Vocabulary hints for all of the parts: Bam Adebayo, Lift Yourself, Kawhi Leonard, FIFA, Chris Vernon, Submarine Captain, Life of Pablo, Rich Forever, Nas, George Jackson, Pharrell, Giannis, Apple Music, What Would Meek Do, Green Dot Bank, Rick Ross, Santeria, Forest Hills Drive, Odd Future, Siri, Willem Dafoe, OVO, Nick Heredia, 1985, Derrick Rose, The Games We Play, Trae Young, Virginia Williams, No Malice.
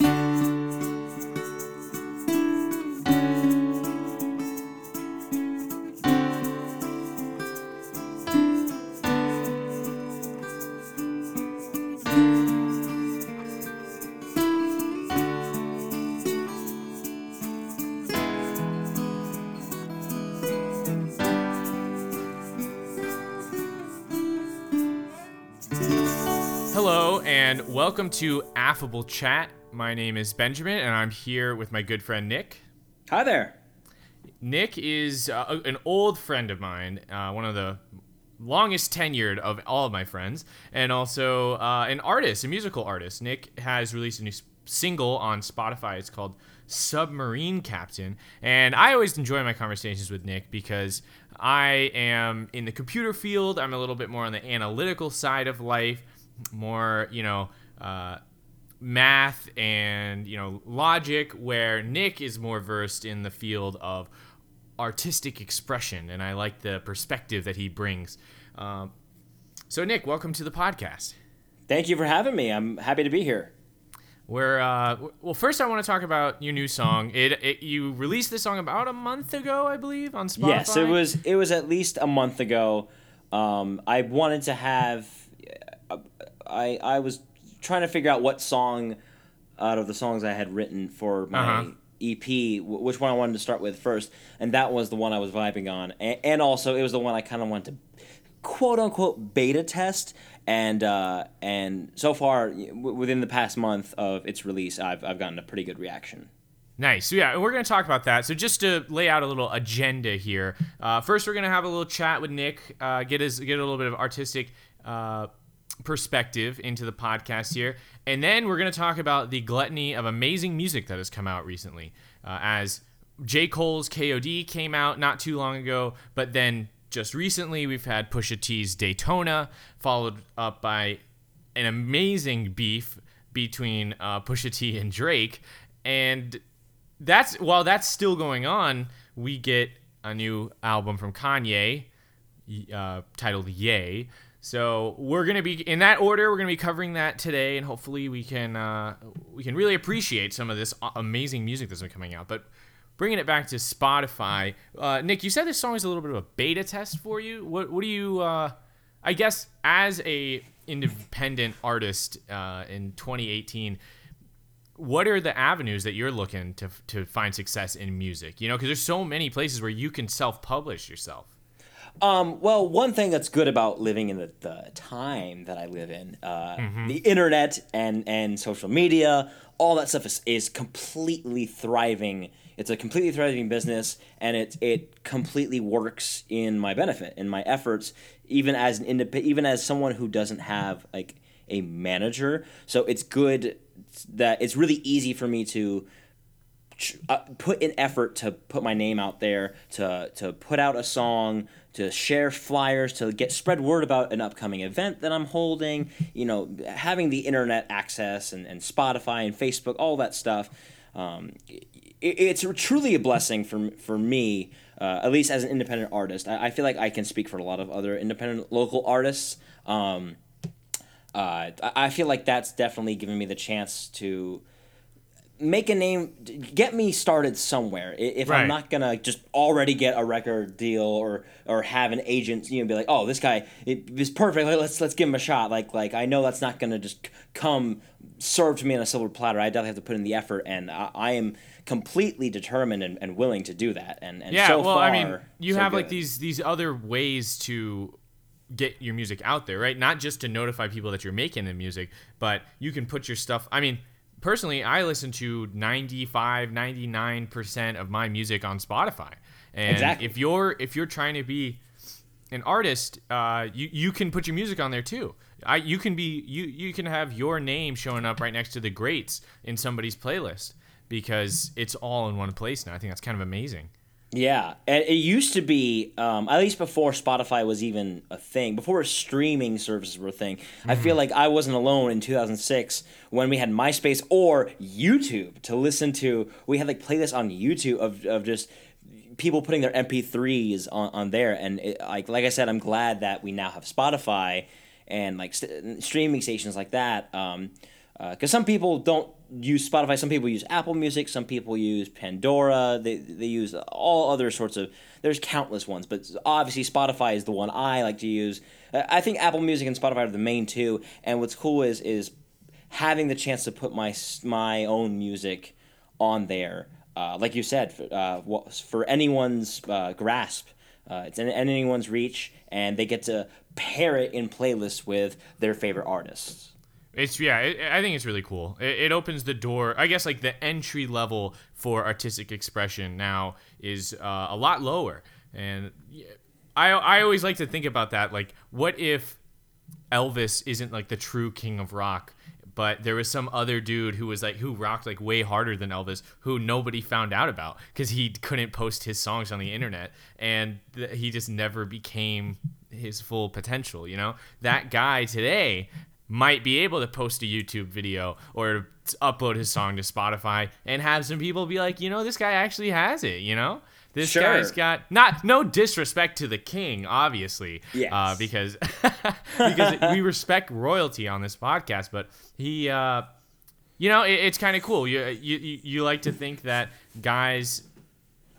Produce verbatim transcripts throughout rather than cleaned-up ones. And welcome to Affable Chat. My name is Benjamin, and I'm here with my good friend Nick. Hi there. Nick is uh, an old friend of mine, uh, one of the longest tenured of all of my friends, and also uh, an artist, a musical artist. Nick has released a new single on Spotify. It's called Submarine Captain, and I always enjoy my conversations with Nick because I am in the computer field. I'm a little bit more on the analytical side of life. More, you know, uh, math and, you know, logic, where Nick is more versed in the field of artistic expression, and I like the perspective that he brings. Um, so, Nick, welcome to the podcast. Thank you for having me. I'm happy to be here. We're, uh, well, first I want to talk about your new song. It, it you released this song about a month ago, I believe, on Spotify? Yes, it was, it was at least a month ago. Um, I wanted to have... I, I was trying to figure out what song out of the songs I had written for my uh-huh. E P, w- which one I wanted to start with first, and that was the one I was vibing on. A- and also, it was the one I kind of wanted to quote-unquote beta test, and uh, and so far, w- within the past month of its release, I've I've gotten a pretty good reaction. Nice. So yeah, and we're going to talk about that. So just to lay out a little agenda here, uh, first we're going to have a little chat with Nick, uh, get his get a little bit of artistic uh perspective into the podcast here, and then we're going to talk about the gluttony of amazing music that has come out recently, uh, as J. Cole's K O D came out not too long ago, but then just recently we've had Pusha T's Daytona, followed up by an amazing beef between uh, Pusha T and Drake, and that's while that's still going on, we get a new album from Kanye uh, titled Yay. So we're going to be, in that order, we're going to be covering that today, and hopefully we can uh, we can really appreciate some of this amazing music that's been coming out. But bringing it back to Spotify, uh, Nick, you said this song is a little bit of a beta test for you. What what do you, uh, I guess, as a independent artist uh, in twenty eighteen, what are the avenues that you're looking to to find success in music? You know, because there's so many places where you can self-publish yourself. Um, well, one thing that's good about living in the, the time that I live in, uh, mm-hmm. the internet and, and social media, all that stuff is, is completely thriving. It's a completely thriving business, and it it completely works in my benefit, in my efforts, even as an indep- even as someone who doesn't have like a manager. So it's good that it's really easy for me to. Uh, put in effort to put my name out there, to to put out a song, to share flyers, to get spread word about an upcoming event that I'm holding, you know, having the internet access and, and Spotify and Facebook, all that stuff. Um, it, it's truly a blessing for, for me, uh, at least as an independent artist. I, I feel like I can speak for a lot of other independent local artists. Um, uh, I feel like that's definitely given me the chance to... make a name, get me started somewhere. If right. I'm not gonna just already get a record deal or or have an agent, you know, be like, oh, this guy is perfect. Let's let's give him a shot. Like like I know that's not gonna just come served to me on a silver platter. I definitely have to put in the effort, and I, I am completely determined and, and willing to do that. And, and yeah, so well, far, I mean, you so have good. Like these these other ways to get your music out there, right? Not just to notify people that you're making the music, but you can put your stuff. I mean. Personally, I listen to ninety-five, ninety-nine percent of my music on Spotify. And exactly. if you're if you're trying to be an artist, uh, you, you can put your music on there too. I you can be you you can have your name showing up right next to the greats in somebody's playlist because it's all in one place now. I think that's kind of amazing. Yeah, and it used to be, um, at least before Spotify was even a thing, before streaming services were a thing, mm-hmm. I feel like I wasn't alone in two thousand six when we had MySpace or YouTube to listen to. We had like playlists on YouTube of, of just people putting their M P threes on, on there. And it, like like I said, I'm glad that we now have Spotify and like st- streaming stations like that. Um, Because uh, some people don't use Spotify, some people use Apple Music, some people use Pandora, they they use all other sorts of, there's countless ones, but obviously Spotify is the one I like to use. I think Apple Music and Spotify are the main two, and what's cool is is having the chance to put my my own music on there, uh, like you said, uh, for anyone's uh, grasp, uh, it's in anyone's reach, and they get to pair it in playlists with their favorite artists. It's yeah, it, I think it's really cool. It, it opens the door, I guess, like the entry level for artistic expression now is uh, a lot lower, and I I always like to think about that. Like, what if Elvis isn't like the true king of rock, but there was some other dude who was like who rocked like way harder than Elvis, who nobody found out about because he couldn't post his songs on the internet, and th- he just never became his full potential. You know, that guy today might be able to post a YouTube video or upload his song to Spotify and have some people be like, you know, this guy actually has it, you know? This sure. guy's got, not no disrespect to the king, obviously, yes. uh, because because we respect royalty on this podcast, but he, uh, you know, it, it's kind of cool. You, you you like to think that guys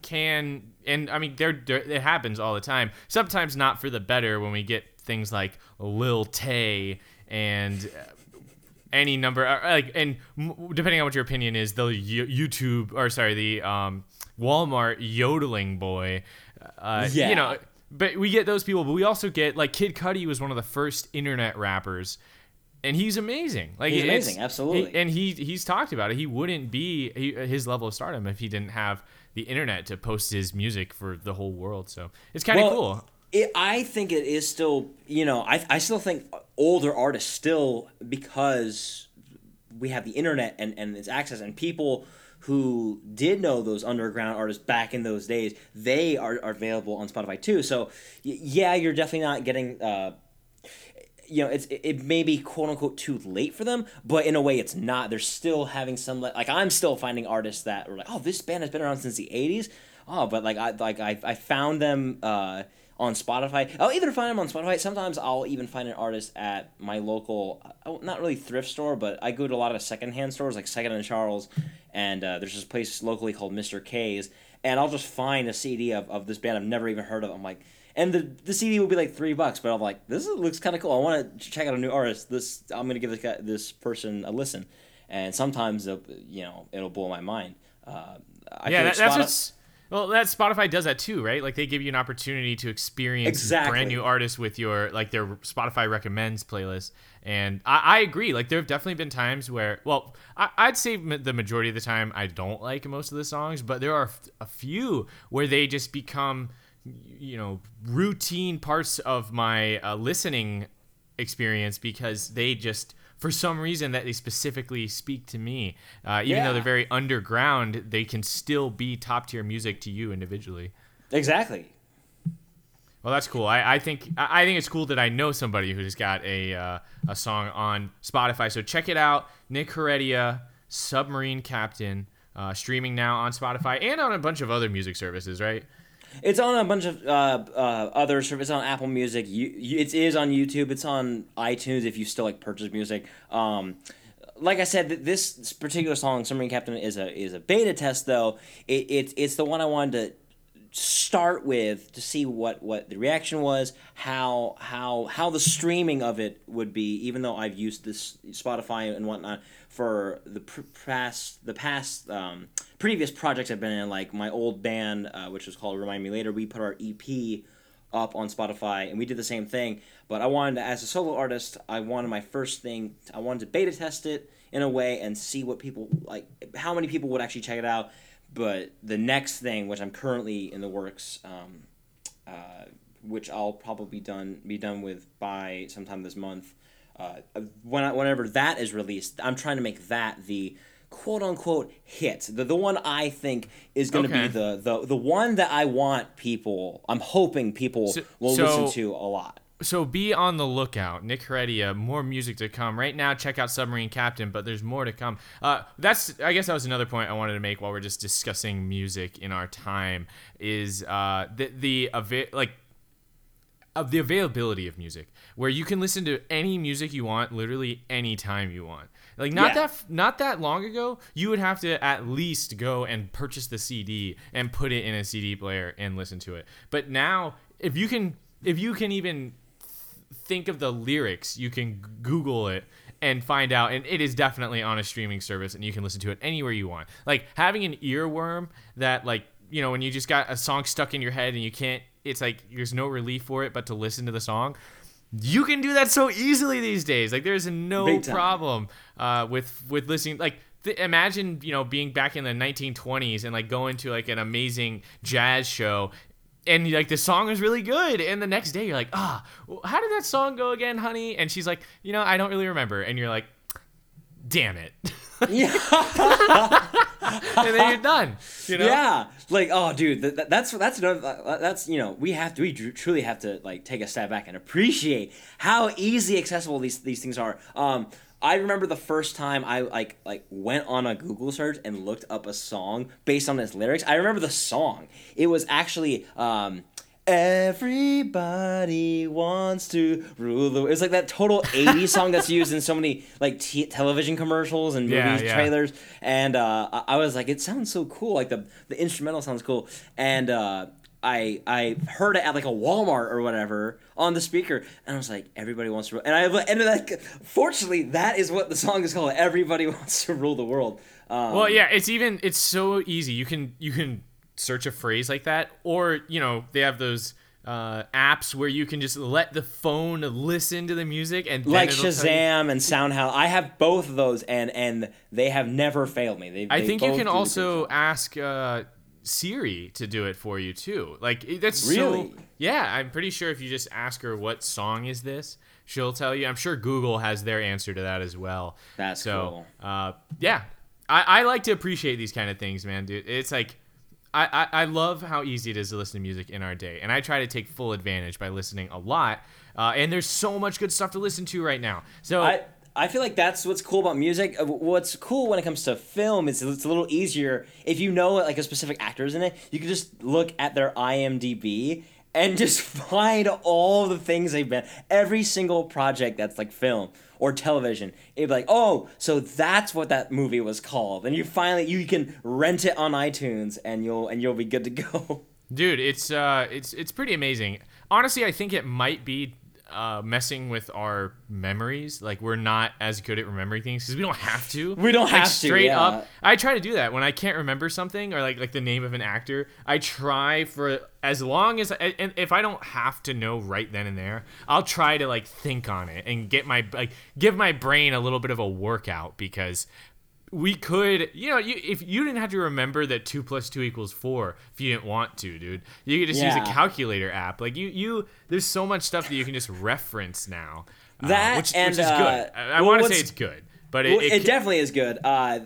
can, and I mean, they're, they're, it happens all the time, sometimes not for the better when we get things like Lil Tay and any number, like, and depending on what your opinion is, the YouTube or sorry, the um, Walmart yodeling boy, uh, yeah. you know. But we get those people, but we also get like Kid Cudi was one of the first internet rappers, and he's amazing. Like he's amazing, absolutely. And he he's talked about it. He wouldn't be he, his level of stardom if he didn't have the internet to post his music for the whole world. So it's kind of well, cool. It, I think it is still, you know, I I still think older artists still, because we have the internet and, and its access, and people who did know those underground artists back in those days, they are, are available on Spotify too. So yeah, you're definitely not getting, uh, you know, it's it, it may be quote unquote too late for them, but in a way it's not. They're still having some, like I'm still finding artists that are like, oh, this band has been around since the eighties. Oh, but like I like I I found them. Uh, on Spotify. I'll either find them on Spotify. Sometimes I'll even find an artist at my local, not really thrift store, but I go to a lot of secondhand stores, like Second and Charles, and uh, there's this place locally called Mister K's, and I'll just find a C D of, of this band I've never even heard of. I'm like, and the the C D will be like three bucks, but I'm like, this looks kind of cool. I want to check out a new artist. This I'm going to give this guy, this person a listen. And sometimes, you know, it'll blow my mind. Uh, I yeah, that, Spotify- that's what's... Well, that Spotify does that too, right? Like they give you an opportunity to experience exactly. brand new artists with your, like their Spotify recommends playlist. And I, I agree. Like there have definitely been times where, well, I, I'd say the majority of the time I don't like most of the songs, but there are a few where they just become, you know, routine parts of my uh, listening experience because they just, for some reason that they specifically speak to me. Uh, even yeah. though they're very underground, they can still be top-tier music to you individually. Exactly. Well, that's cool. I, I think I think it's cool that I know somebody who's got a uh, a song on Spotify. So check it out. Nick Heredia, Submarine Captain, uh, streaming now on Spotify and on a bunch of other music services, right? It's on a bunch of uh, uh, other services. It's on Apple Music. You, you, it is on YouTube. It's on iTunes if you still like purchase music. Um, like I said, th- this particular song, "Submarine Captain," is a is a beta test though. It, it it's the one I wanted to start with to see what, what the reaction was, how how how the streaming of it would be. Even though I've used this Spotify and whatnot for the pr- past the past. Um, Previous projects I've been in, like my old band, uh, which was called Remind Me Later, we put our E P up on Spotify, and we did the same thing. But I wanted to, as a solo artist, I wanted my first thing, I wanted to beta test it in a way and see what people, like, how many people would actually check it out. But the next thing, which I'm currently in the works, um, uh, which I'll probably be done, be done with by sometime this month, uh, when I, whenever that is released, I'm trying to make that the quote-unquote hit, the the one I think is going to okay. be the, the the one that I want people, I'm hoping people so, will so, listen to a lot. So be on the lookout. Nick Heredia, more music to come. Right now, check out Submarine Captain, but there's more to come. Uh, that's I guess that was another point I wanted to make while we're just discussing music in our time, is uh, the, the avi- like of the availability of music, where you can listen to any music you want, literally any time you want. Like not yeah. that not that long ago, you would have to at least go and purchase the C D and put it in a C D player and listen to it. But now, if you can if you can even think of the lyrics, you can Google it and find out, and it is definitely on a streaming service, and you can listen to it anywhere you want. Like having an earworm that, like, you know, when you just got a song stuck in your head and you can't, it's like there's no relief for it but to listen to the song. You can do that so easily these days. Like there's no problem uh, with with listening. Like th- imagine, you know, being back in the nineteen twenties and like going to like an amazing jazz show, and like the song is really good, and the next day you're like, ah, oh, how did that song go again, honey? And she's like, you know, I don't really remember. And you're like, damn it. Yeah. And then you're done, you know? Yeah, like, oh dude, that, that's that's another, that's, you know, we have to we truly have to like take a step back and appreciate how easy accessible these these things are. um I remember the first time I like like went on a Google search and looked up a song based on its lyrics. I remember the song. It was actually um Everybody Wants to Rule the World. It's like that total eighties song that's used in so many like t- television commercials and movie yeah, yeah. trailers. And uh, I-, I was like, it sounds so cool. Like the the instrumental sounds cool. And uh, I I heard it at like a Walmart or whatever on the speaker, and I was like, Everybody Wants to Rule. And I and like, fortunately, that is what the song is called. Everybody Wants to Rule the World. Um, well, yeah, it's even it's so easy. You can you can. search a phrase like that, or, you know, they have those uh apps where you can just let the phone listen to the music, and like Shazam you- and SoundHound. I have both of those, and and they have never failed me. They, I they think you can also things. ask uh Siri to do it for you too. Like that's really so, yeah, I'm pretty sure if you just ask her what song is this, she'll tell you. I'm sure Google has their answer to that as well. That's so cool. uh yeah I I like to appreciate these kind of things, man, dude. It's like I, I love how easy it is to listen to music in our day, and I try to take full advantage by listening a lot, uh, and there's so much good stuff to listen to right now. So I, I feel like that's what's cool about music. What's cool when it comes to film is it's a little easier. If you know like a specific actor's in it, you can just look at their I M D B and just find all the things they've been, every single project that's like film or television. It'd be like, oh, so that's what that movie was called. And you finally, you can rent it on iTunes, and you'll and you'll be good to go. Dude, it's uh, it's it's pretty amazing. Honestly, I think it might be uh, messing with our memories. Like, we're not as good at remembering things because we don't have to. We don't have like, straight to. Straight yeah. up, I try to do that when I can't remember something, or like like the name of an actor. I try for as long as, and if I don't have to know right then and there, I'll try to like think on it and get my like give my brain a little bit of a workout, because we could, you know, you, if you didn't have to remember that two plus two equals four, if you didn't want to, dude, you could just yeah. use a calculator app. Like you, you, there's so much stuff that you can just reference now. That uh, which, and, which is uh, good. I, I well, want to say it's good, but it, well, it, it definitely is good. Uh,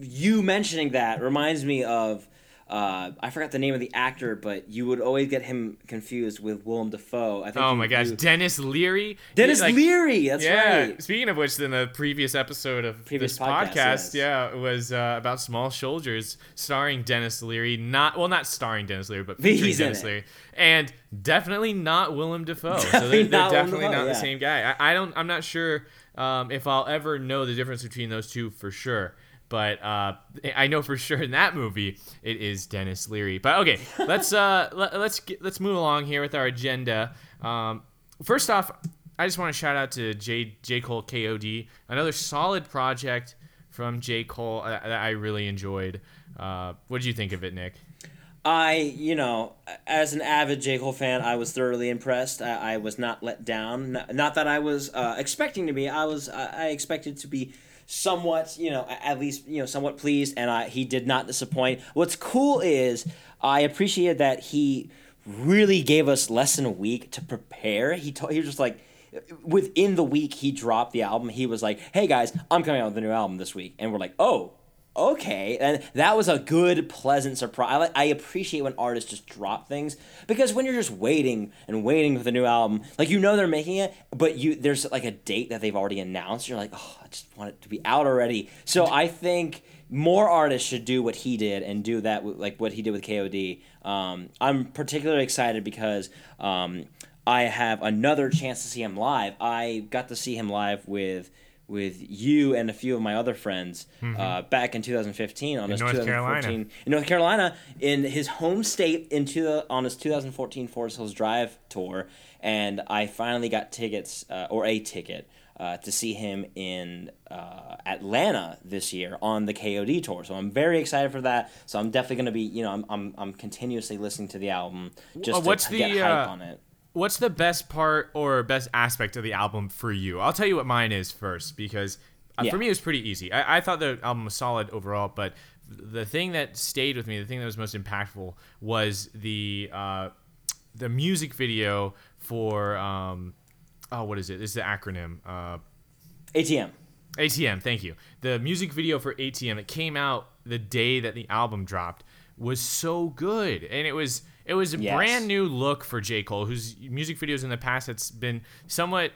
you mentioning that reminds me of, uh, I forgot the name of the actor, but you would always get him confused with Willem Dafoe. I think oh my gosh, do. Dennis Leary. Dennis like, Leary. That's yeah. right. Speaking of which, in the previous episode of previous this podcast, podcast yes. yeah, it was uh, about Small Soldiers, starring Dennis Leary. Not well, not starring Dennis Leary, but featuring He's Dennis Leary, and definitely not Willem Dafoe. So they're, they're definitely Dafoe, not yeah. the same guy. I, I don't. I'm not sure um, if I'll ever know the difference between those two for sure. But uh, I know for sure in that movie it is Dennis Leary. But okay, let's uh, let, let's get, let's move along here with our agenda. Um, first off, I just want to shout out to J J Cole K O D, another solid project from J Cole that I really enjoyed. Uh, what did you think of it, Nick? I, you know, as an avid J. Cole fan, I was thoroughly impressed. I, I was not let down. Not, not that I was uh, expecting to be. I was I, I expected to be. Somewhat, you know, at least, you know, somewhat pleased, and I, he did not disappoint. What's cool is I appreciated that he really gave us less than a week to prepare. He told, he was just like, within the week he dropped the album. He was like, hey guys, I'm coming out with a new album this week, and we're like, oh, okay. And that was a good, pleasant surprise. I, I appreciate when artists just drop things, because when you're just waiting and waiting for the new album, like, you know they're making it, but you there's like a date that they've already announced. You're like, oh, I just want it to be out already. So I think more artists should do what he did and do that, like what he did with K O D. Um, I'm particularly excited because um, I have another chance to see him live. I got to see him live with with you and a few of my other friends mm-hmm. uh, back in twenty fifteen on in his North twenty fourteen Carolina. in North Carolina in his home state into the, on his twenty fourteen Forest Hills Drive tour, and I finally got tickets uh, or a ticket uh, to see him in uh, Atlanta this year on the K O D tour. So I'm very excited for that. So I'm definitely going to be, you know, I'm I'm I'm continuously listening to the album just What's to the, get hype uh... on it. What's the best part or best aspect of the album for you? I'll tell you what mine is first, because uh, yeah. for me it was pretty easy. I, I thought the album was solid overall, but the thing that stayed with me, the thing that was most impactful, was the uh, the music video for um, oh, what is it? It's the acronym uh, A T M. A T M, thank you. The music video for A T M that came out the day that the album dropped was so good, and it was. It was a yes. brand new look for J. Cole, whose music videos in the past that's been somewhat,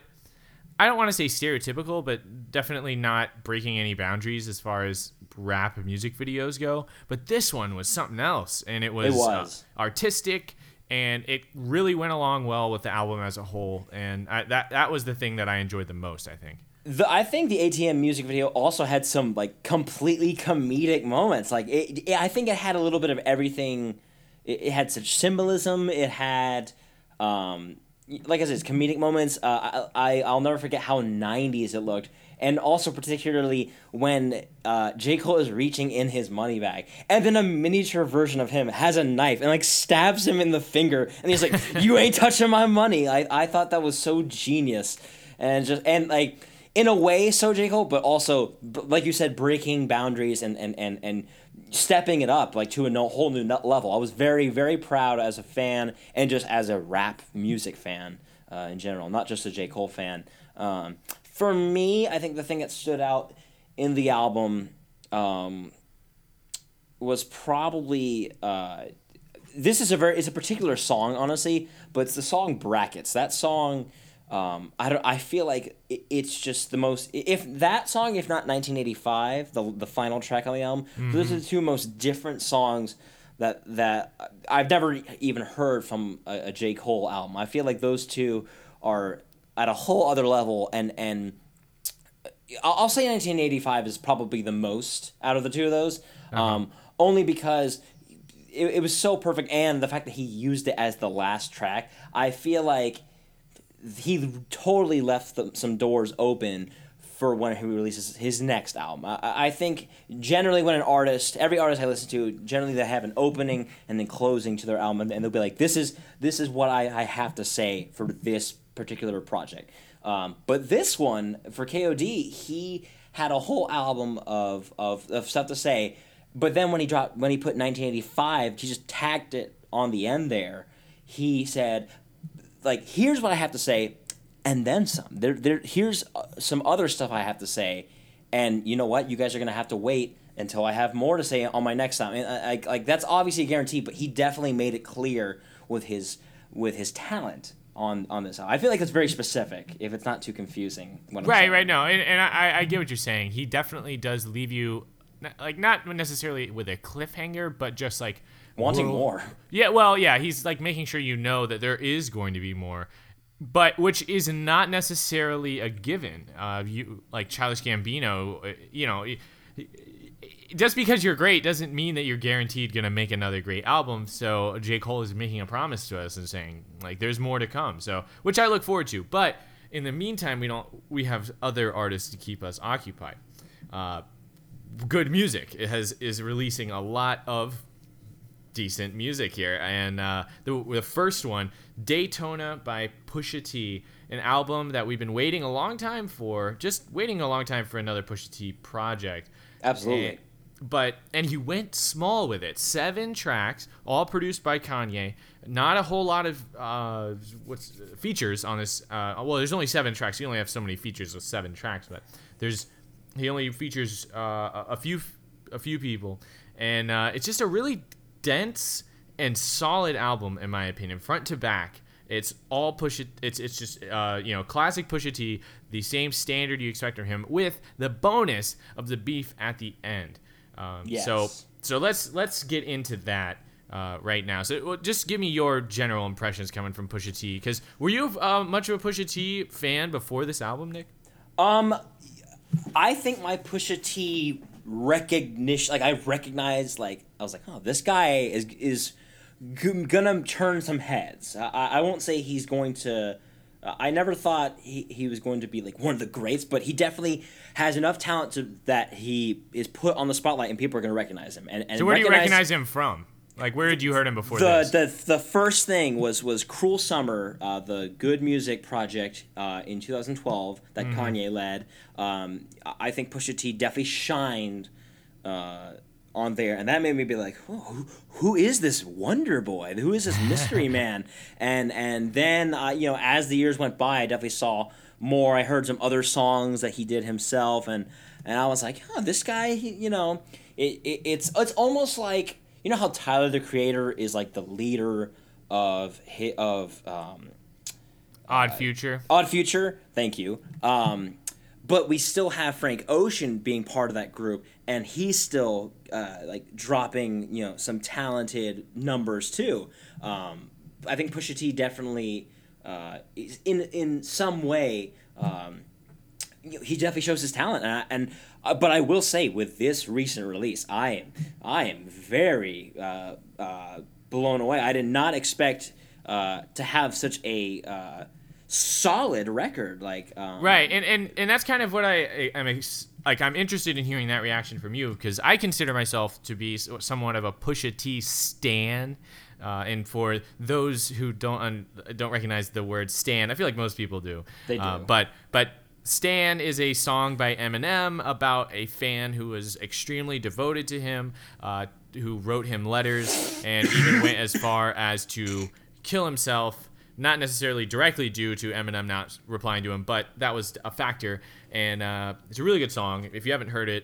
I don't want to say stereotypical, but definitely not breaking any boundaries as far as rap music videos go. But this one was something else, and it was, it was. Uh, artistic, and it really went along well with the album as a whole. And I, that that was the thing that I enjoyed the most, I think. The, I think the A T M music video also had some like completely comedic moments. Like it, it, I think it had a little bit of everything. It had such symbolism. It had, um, like I said, it's comedic moments. Uh, I, I, I'll never forget how nineties it looked. And also particularly when uh, J. Cole is reaching in his money bag. And then a miniature version of him has a knife and, like, stabs him in the finger. And he's like, you ain't touching my money. I, I thought that was so genius. And just and, like, in a way, so J. Cole, but also, like you said, breaking boundaries and and and and... stepping it up like to a no, whole new level. I was very, very proud as a fan and just as a rap music fan uh, in general, not just a J. Cole fan. Um, for me, I think the thing that stood out in the album um, was probably uh, this is a very it's a particular song, honestly, but it's the song Brackets. That song. Um, I don't. I feel like it, it's just the most. If that song, if not nineteen eighty-five, the the final track on the album, mm-hmm. those are the two most different songs that that I've never even heard from a, a J. Cole album. I feel like those two are at a whole other level, and and I'll say nineteen eighty-five is probably the most out of the two of those, uh-huh. um, only because it, it was so perfect, and the fact that he used it as the last track, I feel like. He totally left the, some doors open for when he releases his next album. I, I think generally when an artist, every artist I listen to, generally they have an opening and then closing to their album, and, and they'll be like, this is this is what I, I have to say for this particular project. Um, but this one, for K O D, he had a whole album of, of, of stuff to say, but then when he dropped, when he put nineteen eighty-five, he just tacked it on the end there. He said... Like, here's what I have to say, and then some. There, there. Here's some other stuff I have to say, and you know what? You guys are going to have to wait until I have more to say on my next time. And I, I, like, that's obviously a guarantee, but he definitely made it clear with his with his talent on, on this. I feel like it's very specific, if it's not too confusing. What I'm right, saying. right, no. And, and I, I get what you're saying. He definitely does leave you, like, not necessarily with a cliffhanger, but just, like, wanting well, more. Yeah, well, yeah, he's like making sure you know that there is going to be more, but which is not necessarily a given. Uh, you like Childish Gambino, you know, just because you're great doesn't mean that you're guaranteed going to make another great album. So J. Cole is making a promise to us and saying like there's more to come. So, which I look forward to, but in the meantime, we don't we have other artists to keep us occupied. Uh, Good Music it has is releasing a lot of decent music here, and uh, the, the first one, Daytona by Pusha T, an album that we've been waiting a long time for, just waiting a long time for another Pusha T project. Absolutely. And, but and he went small with it, seven tracks, all produced by Kanye. Not a whole lot of uh, what's uh, features on this. Uh, well, there's only seven tracks. You only have so many features with seven tracks, but there's he only features uh, a, a few a few people, and uh, it's just a really dense and solid album, in my opinion, front to back. It's all Pusha. It's it's just uh, you know, classic Pusha T, the same standard you expect from him, with the bonus of the beef at the end. Um, yes. So so let's let's get into that uh, right now. So just give me your general impressions coming from Pusha T, because were you uh, much of a Pusha T fan before this album, Nick? Um, I think my Pusha T recognition, like I recognized, like I was like, oh, this guy is is g- gonna turn some heads. I I won't say he's going to. Uh, I never thought he, he was going to be like one of the greats, but he definitely has enough talent to, that he is put on the spotlight and people are gonna recognize him. And, and so where do you recognize him from? Like, where had you heard him before the, this? The the first thing was was Cruel Summer, uh, the Good Music project uh, in two thousand twelve that mm. Kanye led. Um, I think Pusha T definitely shined uh, on there, and that made me be like, oh, who, who is this Wonder Boy? Who is this mystery man? And and then, uh, you know, as the years went by, I definitely saw more. I heard some other songs that he did himself, and, and I was like, oh, this guy, he, you know, it, it it's it's almost like, you know how Tyler, the Creator, is like the leader of hit of um, Odd Future. Uh, Odd Future, thank you. Um, but we still have Frank Ocean being part of that group, and he's still uh, like dropping, you know, some talented numbers too. Um, I think Pusha T definitely, uh, is in in some way, um, you know, he definitely shows his talent, and. I, and Uh, but I will say, with this recent release, I am I am very uh, uh, blown away. I did not expect uh, to have such a uh, solid record. Like um, right, and, and and that's kind of what I am ex- like. I'm interested in hearing that reaction from you, because I consider myself to be somewhat of a Pusha T stan. Uh, and for those who don't un- don't recognize the word stan, I feel like most people do. They do, uh, but but. Stan is a song by Eminem about a fan who was extremely devoted to him, uh, who wrote him letters and even went as far as to kill himself, not necessarily directly due to Eminem not replying to him, but that was a factor. And uh, it's a really good song. If you haven't heard it,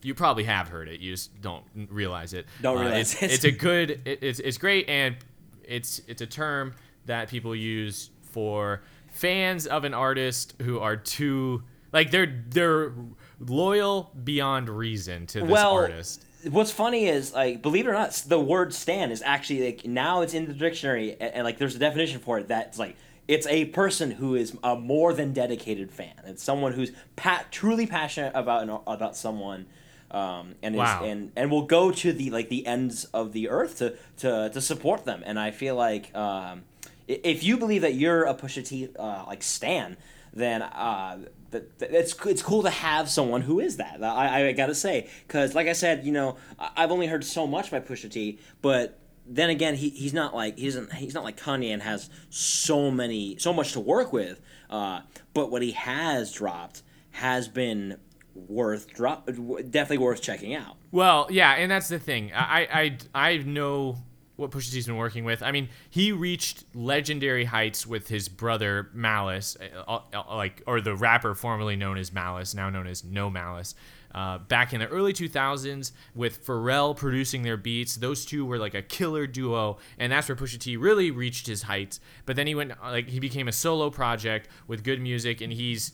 you probably have heard it. You just don't realize it. Don't realize uh, it's, it. It's a good. It, it's it's great, and it's it's a term that people use for fans of an artist who are too, like, they're they're loyal beyond reason to this well, artist. What's funny is, like, believe it or not, the word stan is actually, like, now it's in the dictionary, and, and like there's a definition for it that's like, it's a person who is a more than dedicated fan. It's someone who's pa- truly passionate about an, about someone, um, and wow. is, and and will go to the like the ends of the earth to to to support them. And I feel like, um, if you believe that you're a Pusha T uh, like stan, then uh, that, that it's it's cool to have someone who is that. I I gotta say, because like I said, you know, I've only heard so much by Pusha T, but then again, he he's not like he doesn't he's not like Kanye and has so many so much to work with. Uh, but what he has dropped has been worth drop definitely worth checking out. Well, yeah, and that's the thing. I I I know what Pusha T's been working with. I mean, he reached legendary heights with his brother Malice, like, or the rapper formerly known as Malice, now known as No Malice, uh, back in the early two thousands with Pharrell producing their beats. Those two were like a killer duo, and that's where Pusha T really reached his heights. But then he went, like, he became a solo project with Good Music, and he's,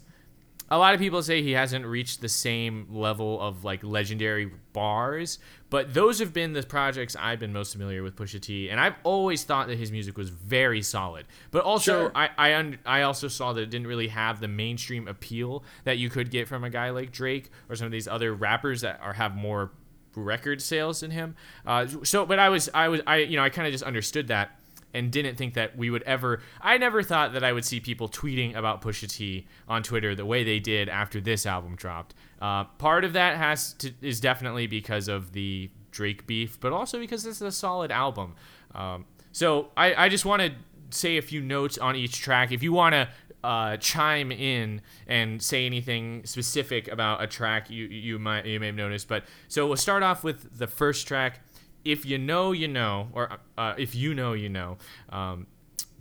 a lot of people say he hasn't reached the same level of, like, legendary bars, but those have been the projects I've been most familiar with Pusha T, and I've always thought that his music was very solid. But also, sure. I I, un- I also saw that it didn't really have the mainstream appeal that you could get from a guy like Drake or some of these other rappers that are have more record sales than him. Uh, so, but I was I was I you know I kind of just understood that and didn't think that we would ever... I never thought that I would see people tweeting about Pusha T on Twitter the way they did after this album dropped. Uh, part of that has to, is definitely because of the Drake beef, but also because this is a solid album. Um, so I, I just want to say a few notes on each track. If you want to uh, chime in and say anything specific about a track, you, you, might, you may have noticed. But so we'll start off with the first track, If You Know You Know, or uh, If You Know You Know, um,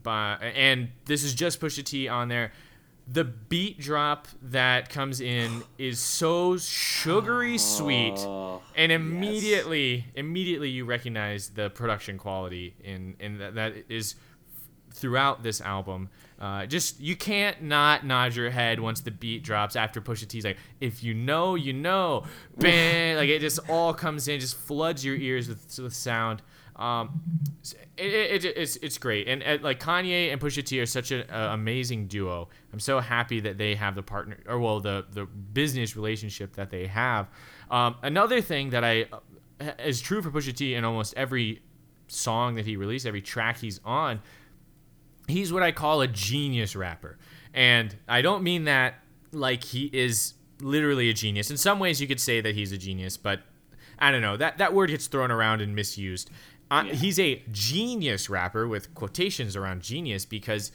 by, and this is just Pusha T on there. The beat drop that comes in is so sugary sweet, and immediately, yes. immediately you recognize the production quality in, in that, that is throughout this album. Uh, just, you can't not nod your head once the beat drops after Pusha T's like, if you know, you know, bang, like it just all comes in, just floods your ears with, with sound. Um, it, it, it, it's it's great, and, and like Kanye and Pusha T are such an uh, amazing duo. I'm so happy that they have the partner, or well, the the business relationship that they have. Um, another thing that I uh, is true for Pusha T in almost every song that he released, every track he's on, he's what I call a genius rapper, and I don't mean that like he is literally a genius. In some ways, you could say that he's a genius, but I don't know, that that word gets thrown around and misused. Uh, yeah. He's a genius rapper with quotations around genius, because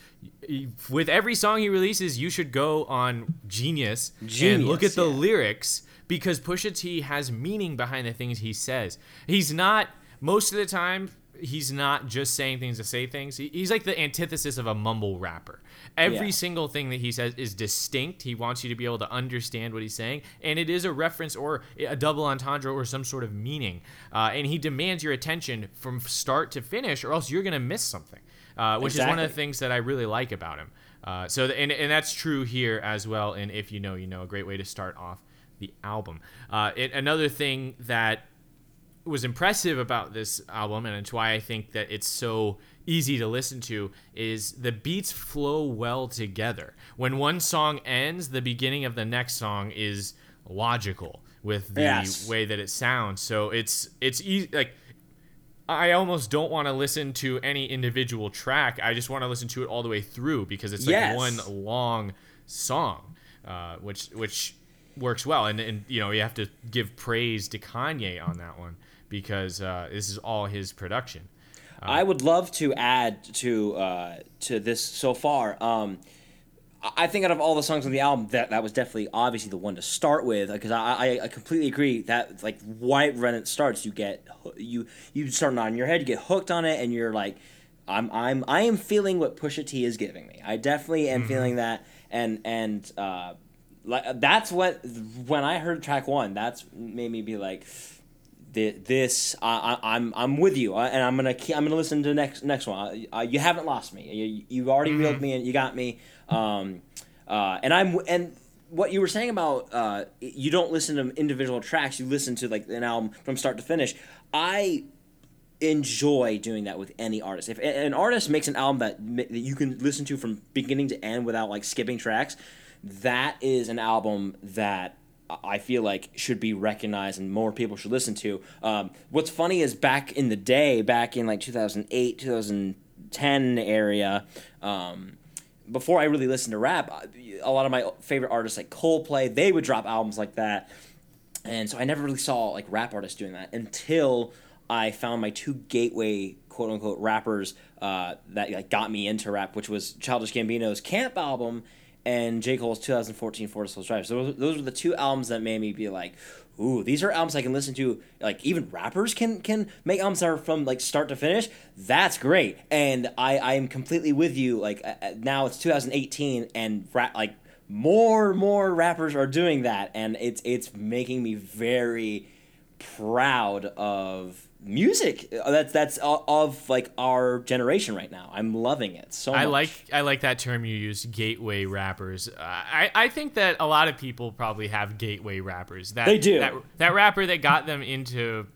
with every song he releases, you should go on Genius, genius and look at the yeah. lyrics, because Pusha T has meaning behind the things he says. He's not, most of the time, he's not just saying things to say things. He, he's like the antithesis of a mumble rapper. Every yeah. single thing that he says is distinct. He wants you to be able to understand what he's saying, and it is a reference or a double entendre or some sort of meaning. Uh, and he demands your attention from start to finish, or else you're going to miss something, uh, which exactly. is one of the things that I really like about him. Uh, so, th- and, and that's true here as well. And if you know, you know, a great way to start off the album. Uh, it, another thing that was impressive about this album, and it's why I think that it's so easy to listen to, is the beats flow well together. When one song ends, the beginning of the next song is logical with the yes. way that it sounds. So it's it's easy. Like, I almost don't want to listen to any individual track. I just want to listen to it all the way through, because it's like yes. one long song, uh, which which works well. And and you know, you have to give praise to Kanye on that one, because uh, this is all his production. Uh, I would love to add to uh, to this so far. Um, I think out of all the songs on the album, that, that was definitely obviously the one to start with, because I, I I completely agree that like right when it starts, you get you you start nodding your head, you get hooked on it, and you're like, I'm I'm I am feeling what Pusha T is giving me. I definitely am mm-hmm. feeling that, and and uh, like that's what when I heard track one, that's made me be like. This I, I, I'm I'm with you, and I'm gonna keep, I'm gonna listen to the next next one. I, I, you haven't lost me. You, you've already mm-hmm. reeled me in. You got me. Um, uh, and I'm and what you were saying about uh, you don't listen to individual tracks. You listen to like an album from start to finish. I enjoy doing that with any artist. If an artist makes an album that that you can listen to from beginning to end without like skipping tracks, that is an album that I feel like should be recognized and more people should listen to. Um, what's funny is back in the day, back in like two thousand eight, two thousand ten area, um, before I really listened to rap, a lot of my favorite artists like Coldplay, they would drop albums like that. And so I never really saw like rap artists doing that until I found my two gateway quote unquote rappers uh, that like got me into rap, which was Childish Gambino's Camp album and J. Cole's two thousand fourteen Forest Hills Drive. So those were the two albums that made me be like, ooh, these are albums I can listen to. Like, even rappers can can make albums that are from, like, start to finish. That's great. And I, I am completely with you. Like, uh, now it's two thousand eighteen, and, rap, like, more more rappers are doing that. And it's it's making me very proud of music that's that's of like our generation right now. I'm loving it so much. I like I like that term you used, gateway rappers. Uh, I I think that a lot of people probably have gateway rappers. That they do that, that rapper that got them into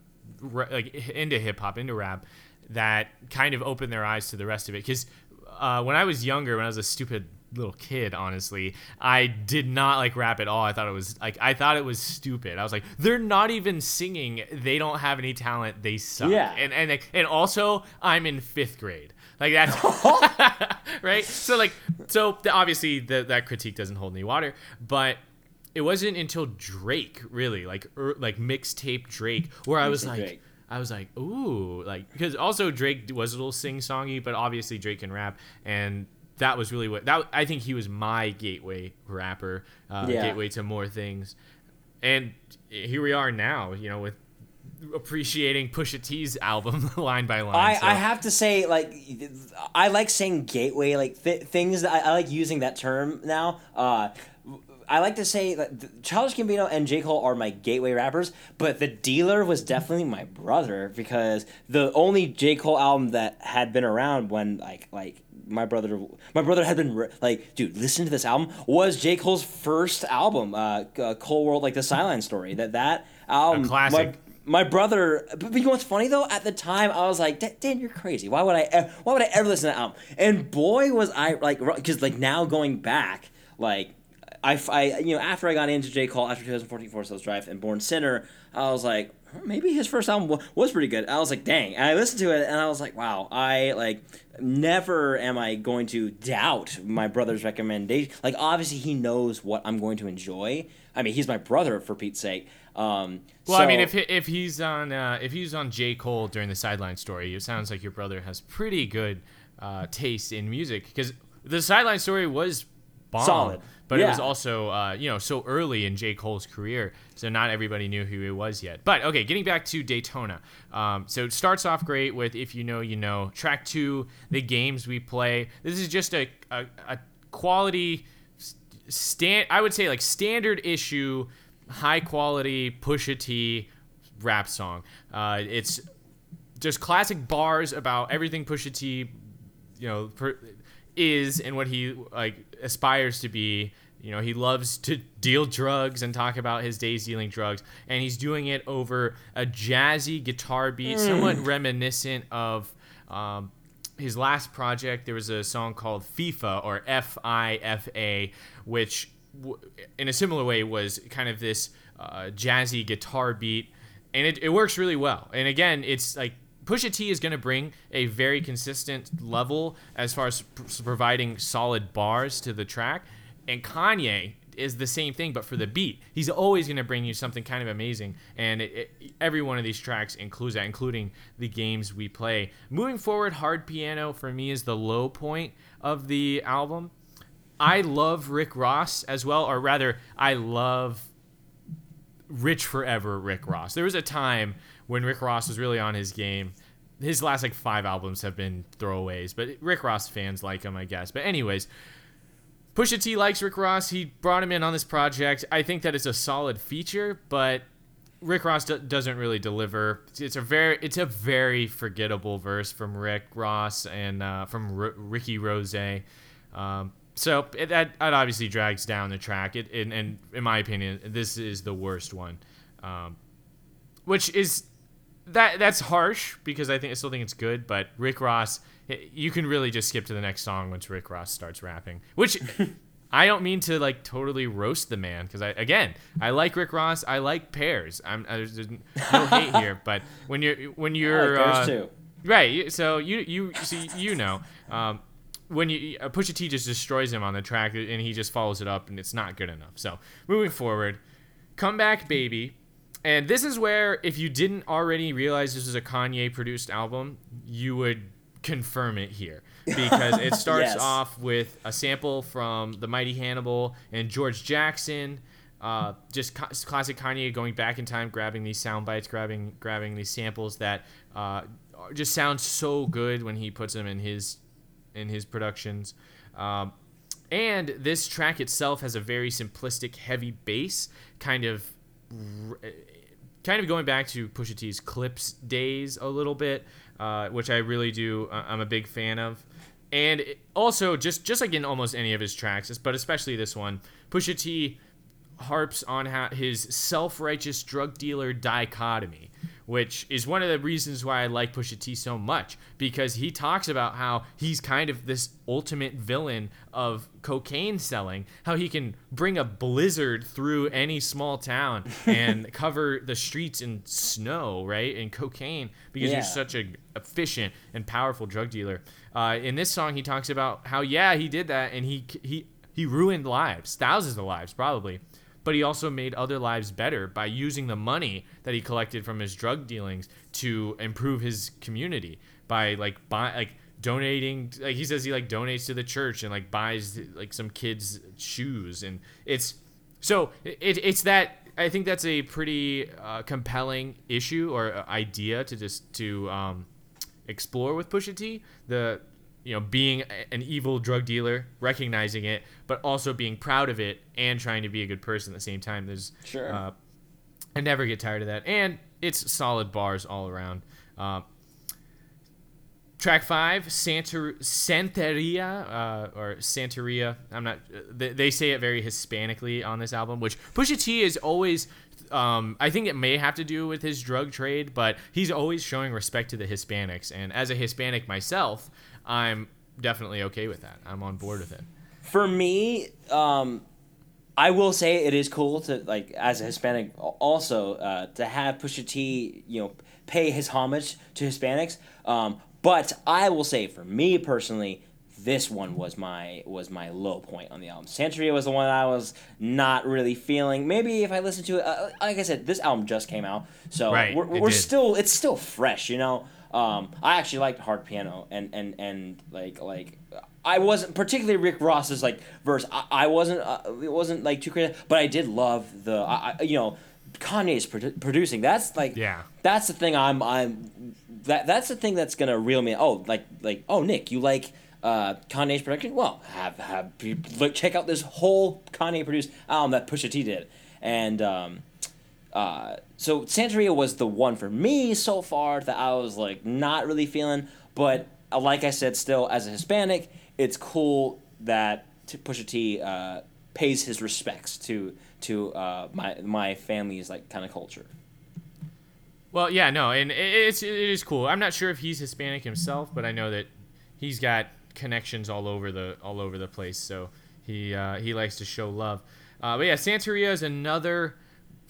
like into hip hop, into rap, that kind of opened their eyes to the rest of it. Because uh, when I was younger, when I was a stupid little kid, honestly, I did not like rap at all. I thought it was like I thought it was stupid. I was like, they're not even singing. They don't have any talent. They suck. Yeah. And and and also, I'm in fifth grade. Like that's right. So like so the, obviously the, that critique doesn't hold any water. But it wasn't until Drake, really, like er, like mixtape Drake, where I was like. Drake. I was like, ooh, like because also Drake was a little sing-songy, but obviously Drake can rap, and that was really what that I think he was my gateway rapper, uh, yeah. gateway to more things, and here we are now, you know, with appreciating Pusha T's album line by line. I, so. I have to say, like, I like saying gateway, like th- things that I, I like using that term now. Uh, I like to say that Childish Gambino and J. Cole are my gateway rappers, but The Dealer was definitely my brother, because the only J. Cole album that had been around when like like my brother, my brother had been re- like, dude, listen to this album, was J. Cole's first album, uh, uh, Cole World, like the Sideline Story. That that album, a classic. My, My brother, but you know what's funny though? At the time, I was like, "Dan, you're crazy. Why would I? Ever, why would I ever listen to that album?" And boy, was I like, because like now going back, like I, I, you know, after I got into J. Cole after twenty fourteen Forest Hills Drive and Born Sinner, I was like, oh, maybe his first album was pretty good. I was like, dang. And I listened to it and I was like, wow. I like never am I going to doubt my brother's recommendation. Like obviously he knows what I'm going to enjoy. I mean, he's my brother for Pete's sake. Um, well, so, I mean, if if he's on uh, if he's on J. Cole during the Sideline Story, it sounds like your brother has pretty good uh, taste in music because the Sideline Story was bomb, solid, but yeah. It was also uh, you know so early in J. Cole's career, so not everybody knew who he was yet. But okay, getting back to Daytona, um, so it starts off great with If You Know You Know, track two, The Games We Play. This is just a a, a quality stand, I would say like standard issue. High quality Pusha T rap song. Uh, it's just classic bars about everything Pusha T, you know, per, is and what he like aspires to be. You know, he loves to deal drugs and talk about his days dealing drugs, and he's doing it over a jazzy guitar beat, mm. somewhat reminiscent of um, his last project. There was a song called FIFA or F I F A, which in a similar way was kind of this uh, jazzy guitar beat, and it, it works really well. And again, it's like Pusha T is going to bring a very consistent level as far as pr- providing solid bars to the track, and Kanye is the same thing but for the beat. He's always going to bring you something kind of amazing, and it, it, every one of these tracks includes that, including The Games We Play. Moving forward, Hard Piano for me is the low point of the album. I love Rick Ross as well, or rather, I love Rich Forever Rick Ross. There was a time when Rick Ross was really on his game. His last, like, five albums have been throwaways, but Rick Ross fans like him, I guess. But anyways, Pusha T likes Rick Ross. He brought him in on this project. I think that it's a solid feature, but Rick Ross d- doesn't really deliver. It's a very, it's a very forgettable verse from Rick Ross and uh, from R- Ricky Rose. Um... So it, that, that obviously drags down the track. It, it and in my opinion, this is the worst one, um, which is that that's harsh because I think I still think it's good. But Rick Ross, it, you can really just skip to the next song once Rick Ross starts rapping. Which I don't mean to like totally roast the man because I again I like Rick Ross. I like Pears. I'm I, there's no hate here, but when you're when you're I like uh, too. Right, so you you so you know. Um, When you uh, Pusha T just destroys him on the track, and he just follows it up, and it's not good enough. So moving forward, Come Back Baby, and this is where if you didn't already realize this is a Kanye produced album, you would confirm it here because it starts yes. off with a sample from The Mighty Hannibal and George Jackson, uh, just co- classic Kanye going back in time, grabbing these sound bites, grabbing grabbing these samples that uh, just sound so good when he puts them in his. in his productions. Um, and this track itself has a very simplistic, heavy bass, kind of kind of going back to Pusha T's Clips days a little bit, uh, which I really do, uh, I'm a big fan of. And it also, just, just like in almost any of his tracks, but especially this one, Pusha T harps on how his self-righteous drug dealer dichotomy, which is one of the reasons why I like Pusha T so much, because he talks about how he's kind of this ultimate villain of cocaine selling, how he can bring a blizzard through any small town and cover the streets in snow, right, and cocaine, because yeah. he's such an efficient and powerful drug dealer. Uh, in this song, he talks about how, yeah, he did that, and he he he ruined lives, thousands of lives probably, but he also made other lives better by using the money that he collected from his drug dealings to improve his community by like buy, like donating, like he says he like donates to the church and like buys like some kids shoes, and it's so it it's that I think that's a pretty uh, compelling issue or idea to just to um, explore with Pusha T, the you know, being an evil drug dealer, recognizing it, but also being proud of it and trying to be a good person at the same time. There's, sure. uh, I never get tired of that. And it's solid bars all around. Uh, Track five, Santer- Santeria, uh, or Santeria. I'm not. They, they say it very Hispanically on this album, which Pusha T is always. Um, I think it may have to do with his drug trade, but he's always showing respect to the Hispanics. And as a Hispanic myself, I'm definitely okay with that. I'm on board with it. For me, um, I will say it is cool to, like, as a Hispanic also, uh, to have Pusha T, you know, pay his homage to Hispanics. Um, but I will say, for me personally, this one was my was my low point on the album. Santeria was the one that I was not really feeling. Maybe if I listened to it, uh, like I said, this album just came out, so right, we're, we're still it's still fresh, you know. Um, I actually liked Hard Piano, and and and like like I wasn't particularly Rick Ross's like verse. I, I wasn't uh, it wasn't like too crazy, but I did love the I, I, you know Kanye's produ- producing. That's like yeah. That's the thing I'm I'm that that's the thing that's gonna reel me. Oh like like oh Nick, you like. Uh, Kanye's production. Well, have have look, check out this whole Kanye produced album that Pusha T did, and um, uh, so Santeria was the one for me so far that I was like not really feeling. But like I said, still as a Hispanic, it's cool that t- Pusha T uh, pays his respects to to uh, my my family's like kind of culture. Well, yeah, no, and it's it is cool. I'm not sure if he's Hispanic himself, but I know that he's got connections all over the all over the place, so he uh he likes to show love. Uh but yeah, Santeria is another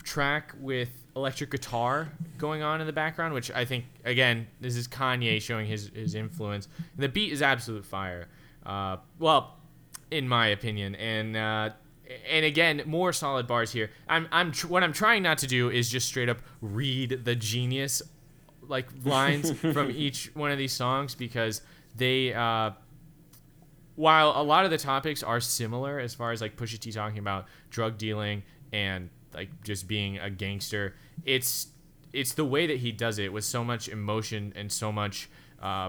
track with electric guitar going on in the background, which I think again this is Kanye showing his his influence, and the beat is absolute fire, uh well in my opinion, and uh and again more solid bars here. I'm i'm tr- what i'm trying not to do is just straight up read the genius like lines from each one of these songs, because they uh while a lot of the topics are similar as far as like Pusha T talking about drug dealing and like just being a gangster, it's it's the way that he does it with so much emotion and so much uh,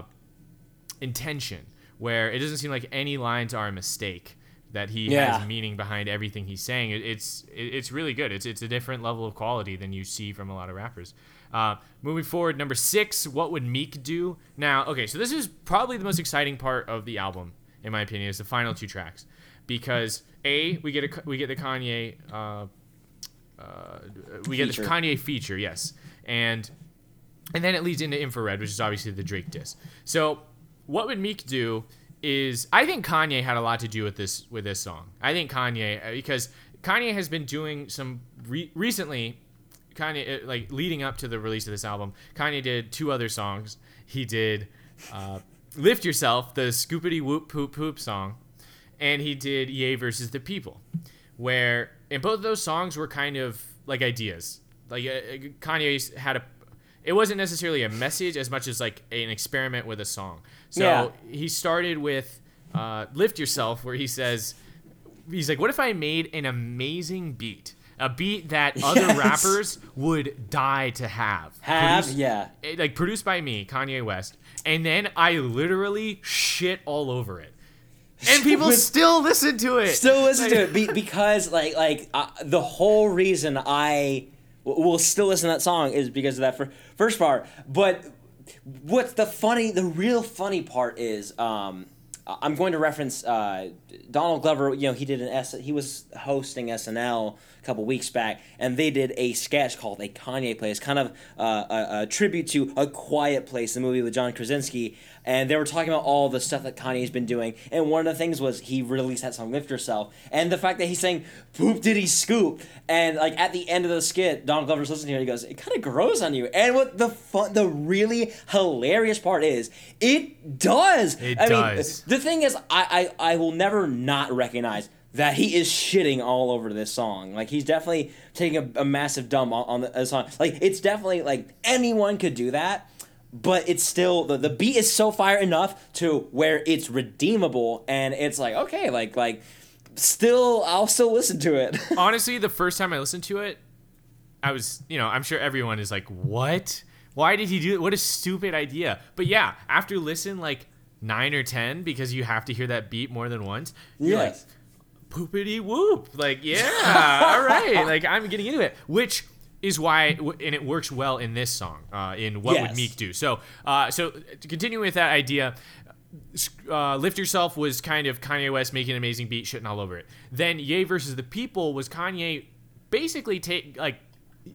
intention, where it doesn't seem like any lines are a mistake. That he yeah. has meaning behind everything he's saying. It, it's it, it's really good. It's it's a different level of quality than you see from a lot of rappers. Uh, moving forward, number six, What Would Meek Do? Now, okay, so this is probably the most exciting part of the album, in my opinion, is the final two tracks, because a we get a we get the Kanye uh, uh, we get the Kanye feature, yes, and and then it leads into Infrared, which is obviously the Drake diss. So What Would Meek Do? Is I think Kanye had a lot to do with this with this song. I think Kanye, because Kanye has been doing some re- recently. Kanye, like leading up to the release of this album, Kanye did two other songs. He did uh, "Lift Yourself," the "Scoopity Whoop Poop Poop" song, and he did "Ye Versus the People," where and both of those songs were kind of like ideas. Like uh, Kanye had a. It wasn't necessarily a message as much as like an experiment with a song. So yeah. He started with uh, Lift Yourself, where he says, he's like, what if I made an amazing beat? A beat that yes. other rappers would die to have. Have, produced, yeah. It, like produced by me, Kanye West. And then I literally shit all over it. And people still listen to it. Still listen to it. Be- because like, like uh, the whole reason I... we'll still listen to that song is because of that fir- first part. But what's the funny, the real funny part is, um, I'm going to reference uh, Donald Glover. You know, he did an S. He was hosting S N L a couple weeks back, and they did a sketch called "A Kanye Place," kind of uh, a, a tribute to "A Quiet Place," the movie with John Krasinski. And they were talking about all the stuff that Kanye's been doing. And one of the things was he released that song "Lift Yourself," and the fact that he's saying "Poop Diddy Scoop," and like at the end of the skit, Donald Glover's listening to it. He goes, "It kind of grows on you." And what the fun, the really hilarious part is, it does. It I does. Mean, The thing is, I, I, I will never not recognize that he is shitting all over this song. Like, he's definitely taking a, a massive dump on, on the, the song. Like, it's definitely, like, anyone could do that, but it's still, the, the beat is so fire enough to where it's redeemable, and it's like, okay, like, like, still, I'll still listen to it. Honestly, the first time I listened to it, I was, you know, I'm sure everyone is like, what? Why did he do it? What a stupid idea. But yeah, after listen, like, nine or ten, because you have to hear that beat more than once. You're yes. like, poopity whoop. Like, yeah, all right. Like, I'm getting into it. Which is why, it w- and it works well in this song, uh, in What yes. Would Meek Do? So, uh, so continuing with that idea, uh, Lift Yourself was kind of Kanye West making an amazing beat, shitting all over it. Then Ye versus the People was Kanye basically take like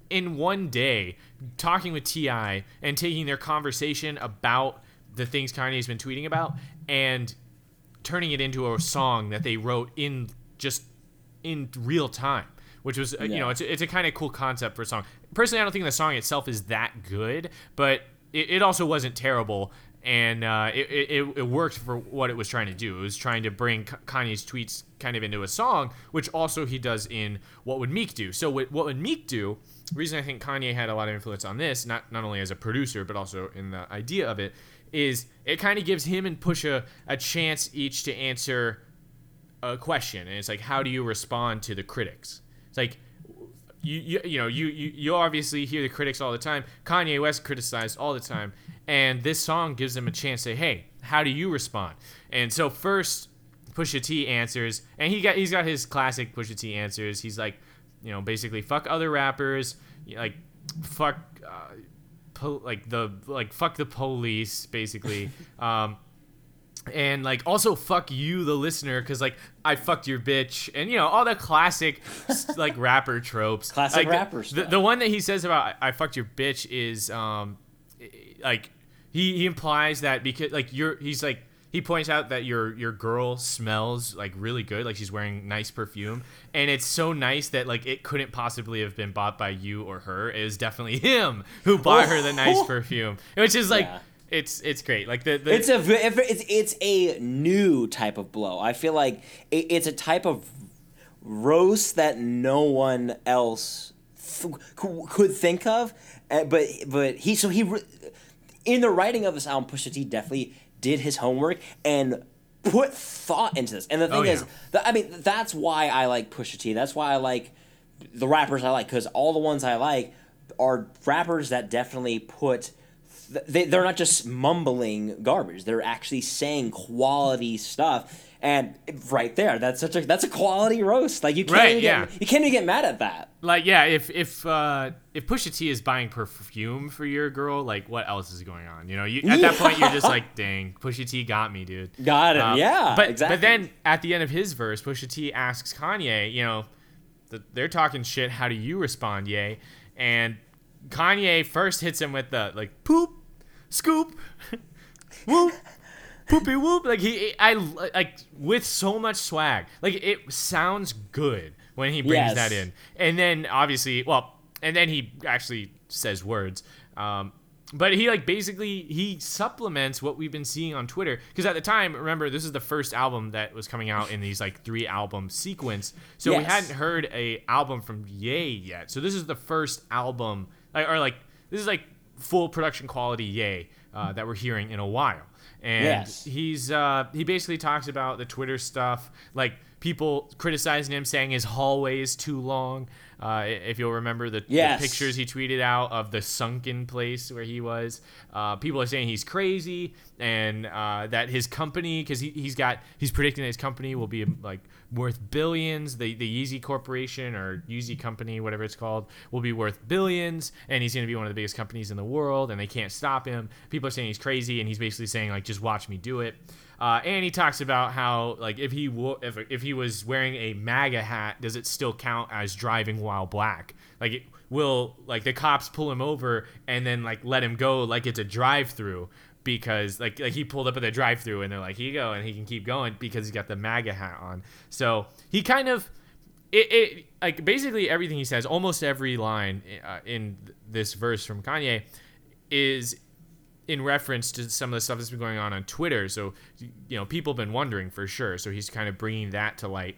in one day talking with T I and taking their conversation about the things Kanye's been tweeting about and turning it into a song that they wrote in just in real time. Which was, yeah. you know, it's a, it's a kind of cool concept for a song. Personally, I don't think the song itself is that good, but it, it also wasn't terrible, and uh, it, it it worked for what it was trying to do. It was trying to bring Kanye's tweets kind of into a song, which also he does in What Would Meek Do? So what, what Would Meek Do, the reason I think Kanye had a lot of influence on this, not, not only as a producer, but also in the idea of it, is it kind of gives him and Pusha a chance each to answer a question, and it's like, how do you respond to the critics? It's like, you you you know, you, you you obviously hear the critics all the time. Kanye West criticized all the time. And this song gives them a chance to say, hey, how do you respond? And so first, Pusha T answers. And he got, he's got his classic Pusha T answers. He's like, you know, basically, fuck other rappers. Like, fuck, uh, po- like, the, like, fuck the police, basically. um And, like, also fuck you, the listener, because, like, I fucked your bitch. And, you know, all the classic, like, rapper tropes. Classic like, rapper stuff. The, the one that he says about I, I fucked your bitch is, um, like, he, he implies that because, like, you're, he's, like, he points out that your your girl smells, like, really good. Like, she's wearing nice perfume. And it's so nice that, like, it couldn't possibly have been bought by you or her. It was definitely him who bought her the nice perfume. Which is, like... Yeah. It's it's great. Like the, the it's a it's it's a new type of blow. I feel like it, it's a type of roast that no one else th- could think of. Uh, but but he so he re- in the writing of this album, Pusha T definitely did his homework and put thought into this. And the thing oh, yeah. is, the, I mean, that's why I like Pusha T. That's why I like the rappers I like, because all the ones I like are rappers that definitely put. They, they're not just mumbling garbage. They're actually saying quality stuff. And right there, that's such a that's a quality roast. Like you can't right, even yeah. get, you can't even get mad at that. Like yeah, if if uh, if Pusha T is buying perfume for your girl, like what else is going on? You know, you at yeah. that point you're just like, dang, Pusha T got me, dude. Got him. Um, yeah, but exactly. But then at the end of his verse, Pusha T asks Kanye, you know, they're talking shit. How do you respond, Ye? And Kanye first hits him with the like poop, scoop, whoop, poopy whoop. Like he, I like with so much swag. Like it sounds good when he brings yes. that in. And then obviously, well, and then he actually says words. Um, but he like basically he supplements what we've been seeing on Twitter, because at the time, remember, this is the first album that was coming out in these like three album sequence. So yes. we hadn't heard a album from Ye yet. So this is the first album. Like, or like this is like full production quality Ye uh, that we're hearing in a while, and yes. he's uh, he basically talks about the Twitter stuff, like people criticizing him, saying his hallway is too long. Uh, if you'll remember the, yes. the pictures he tweeted out of the sunken place where he was, uh, people are saying he's crazy, and uh, that his company, because he, he's got he's predicting that his company will be like worth billions. The the Yeezy Corporation or Yeezy Company, whatever it's called, will be worth billions, and he's going to be one of the biggest companies in the world, and they can't stop him. People are saying he's crazy, and he's basically saying like, just watch me do it. Uh, and he talks about how like if he wo- if if he was wearing a MAGA hat, does it still count as driving while black? Like it will like the cops pull him over and then like let him go like it's a drive-through, because like like he pulled up at the drive-through and they're like, here you go, and he can keep going because he's got the MAGA hat on. So he kind of it, it like basically everything he says, almost every line uh, in this verse from Kanye is in reference to some of the stuff that's been going on on Twitter. So, you know, people have been wondering for sure. So he's kind of bringing that to light.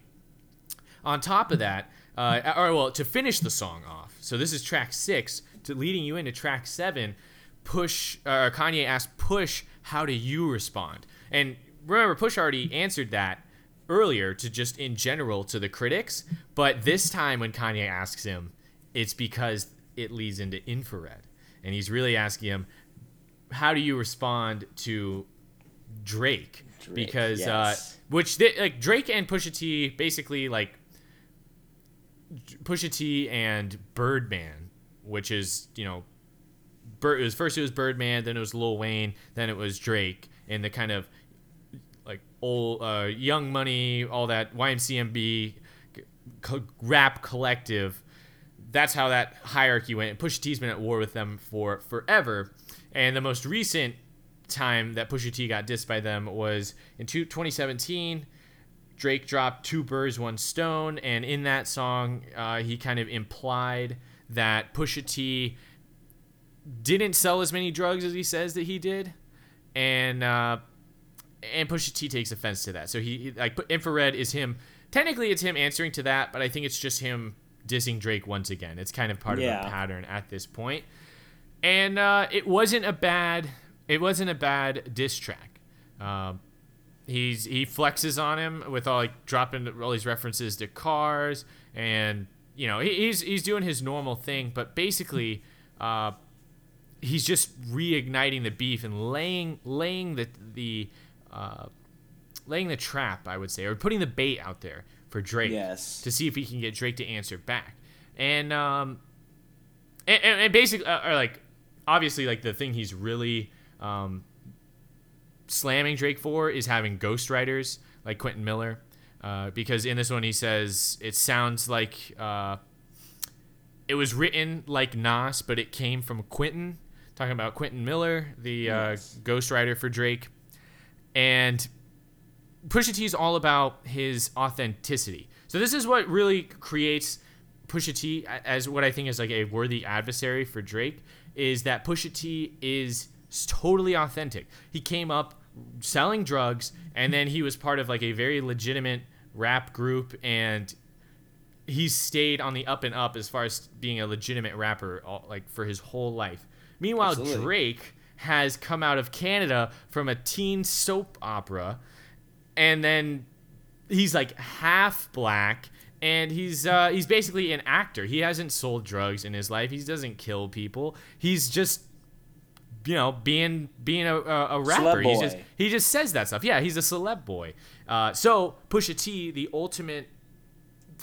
On top of that, uh, or well, to finish the song off. So this is track six, to leading you into track seven. Push, uh, Kanye asked Push, how do you respond? And remember, Push already answered that earlier to just in general to the critics. But this time when Kanye asks him, it's because it leads into Infrared. And he's really asking him, how do you respond to Drake? Drake because yes. uh, which they, like Drake and Pusha T basically like Pusha T and Birdman which is, you know, Bird, it was first it was Birdman, then it was Lil Wayne, then it was Drake, and the kind of like old uh, Young Money, all that Y M C M B co- rap collective. That's how that hierarchy went. Pusha T's been at war with them for forever, and the most recent time that Pusha T got dissed by them was in two- twenty seventeen. Drake dropped Two Birds, One Stone, and in that song, uh, he kind of implied that Pusha T didn't sell as many drugs as he says that he did, and uh, and Pusha T takes offense to that. So he, he like Infrared is him. Technically, it's him answering to that, but I think it's just him dissing Drake once again. It's kind of part yeah. of a pattern at this point, and uh, it wasn't a bad it wasn't a bad diss track. Uh, he's he flexes on him with all like dropping all these references to cars, and you know he, he's he's doing his normal thing, but basically. Uh, He's just reigniting the beef and laying laying the the uh, laying the trap, I would say, or putting the bait out there for Drake yes. to see if he can get Drake to answer back. And um, and, and basically, uh, or like obviously, like the thing he's really um, slamming Drake for is having ghostwriters like Quentin Miller, uh, because in this one he says it sounds like uh, it was written like Nas, but it came from Quentin. Talking about Quentin Miller, the uh, yes. ghostwriter for Drake. And Pusha T is all about his authenticity. So this is what really creates Pusha T as what I think is like a worthy adversary for Drake, is that Pusha T is totally authentic. He came up selling drugs, and then he was part of like a very legitimate rap group, and he's stayed on the up and up as far as being a legitimate rapper like for his whole life. Meanwhile, Absolutely. Drake has come out of Canada from a teen soap opera, and then he's like half black, and he's uh, he's basically an actor. He hasn't sold drugs in his life. He doesn't kill people. He's just, you know, being being a, a rapper. He's just, he just says that stuff. Yeah, he's a celeb boy. Uh, so Pusha T, the ultimate.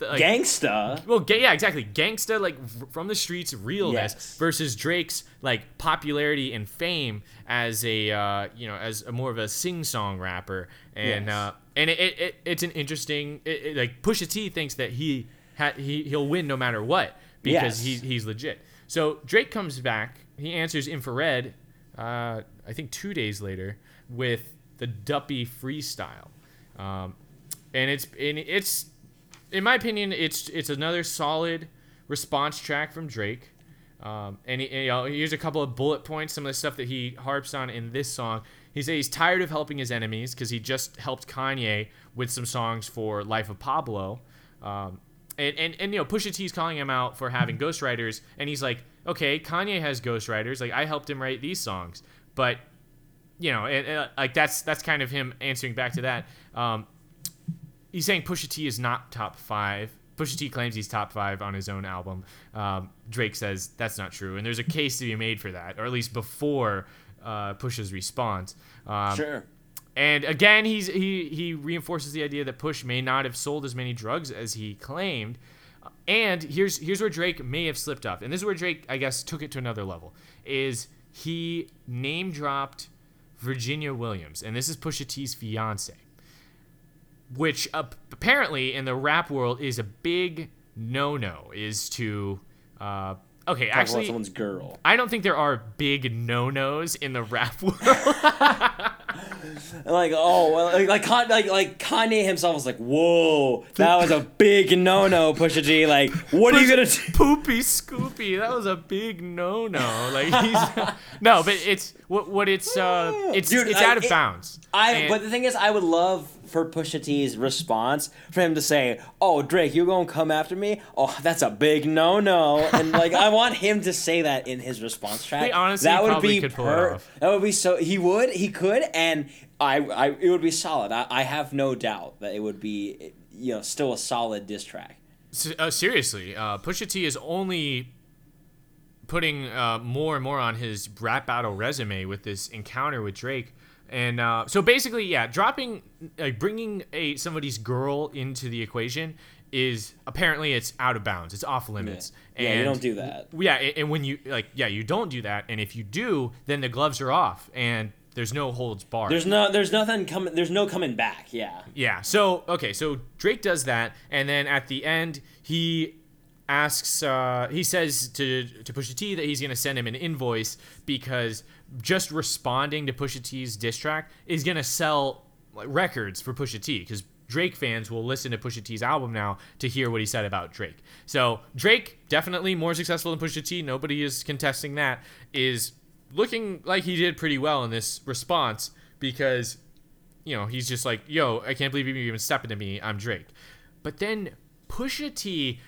Like, gangsta well ga- yeah exactly gangsta like r- from the streets realness yes. versus Drake's like popularity and fame as a uh you know as a more of a sing-song rapper and yes. uh and it, it, it it's an interesting it, it, like Pusha T thinks that he ha- he he'll win no matter what because yes. he, he's legit. So Drake comes back, he answers Infrared uh I think two days later with the Duppy freestyle, um and it's and it's in my opinion, it's it's another solid response track from Drake. Um, and he, and, you know, here's a couple of bullet points, some of the stuff that he harps on in this song. He says he's tired of helping his enemies because he just helped Kanye with some songs for Life of Pablo. Um, and, and, and, you know, Pusha T's calling him out for having ghostwriters. And he's like, okay, Kanye has ghostwriters. Like, I helped him write these songs. But, you know, and, and, like that's that's kind of him answering back to that. Um He's saying Pusha T is not top five. Pusha T claims he's top five on his own album. Um, Drake says that's not true, and there's a case to be made for that, or at least before uh, Pusha's response. Um, sure. And again, he's he he reinforces the idea that Push may not have sold as many drugs as he claimed. And here's here's where Drake may have slipped up, and this is where Drake, I guess, took it to another level. Is he name dropped Virginia Williams, and this is Pusha T's fiance. Which uh, apparently in the rap world is a big no-no, is to, uh, okay, talk actually, someone's girl. I don't think there are big no-nos in the rap world. like, oh, like, like, like, like Kanye himself was like, whoa, that was a big no-no, Pusha T. Like, what Pusha, are you going to do? Poopy Scoopy, that was a big no-no. Like, he's, no, but it's, what, what it's, uh, it's, Dude, it's I, out of it, bounds. I, and, but the thing is, I would love, for Pusha T's response, for him to say, "Oh, Drake, you're gonna come after me? Oh, that's a big no-no." And like, I want him to say that in his response track. They honestly that would be could pull per- it off. That would be so. He would. He could. And I. I. It would be solid. I, I have no doubt that it would be, you know, still a solid diss track. So, uh, seriously, uh, Pusha T is only putting uh, more and more on his rap battle resume with this encounter with Drake. And uh, so basically, yeah, dropping, like bringing a somebody's girl into the equation is apparently it's out of bounds. It's off limits. Yeah, and yeah you don't do that. Yeah, and when you like, yeah, you don't do that. And if you do, then the gloves are off, and there's no holds barred. There's no, there's nothing coming. There's no coming back. Yeah. Yeah. So okay, so Drake does that, and then at the end he asks, uh, he says to to Pusha T that he's gonna send him an invoice because just responding to Pusha T's diss track is gonna sell like, records for Pusha T, because Drake fans will listen to Pusha T's album now to hear what he said about Drake. So Drake, definitely more successful than Pusha T, nobody is contesting that, is looking like he did pretty well in this response because, you know, he's just like, yo, I can't believe you even stepping to me, I'm Drake. But then Pusha T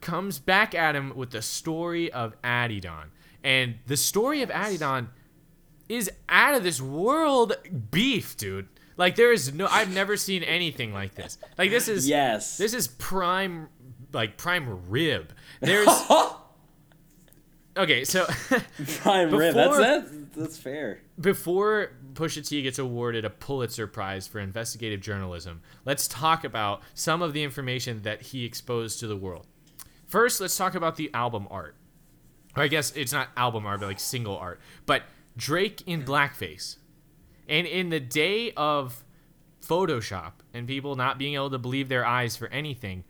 comes back at him with the story of Adidon. And the story of Adidon is out of this world beef, dude. Like, there is no... I've never seen anything like this. Like, this is... Yes. This is prime... Like, prime rib. There's... Okay, so... prime before, rib. That's, that's, that's fair. Before Pusha T gets awarded a Pulitzer Prize for investigative journalism, let's talk about some of the information that he exposed to the world. First, let's talk about the album art. Or I guess it's not album art, but, like, single art. But Drake in blackface... And in the day of Photoshop and people not being able to believe their eyes for anything,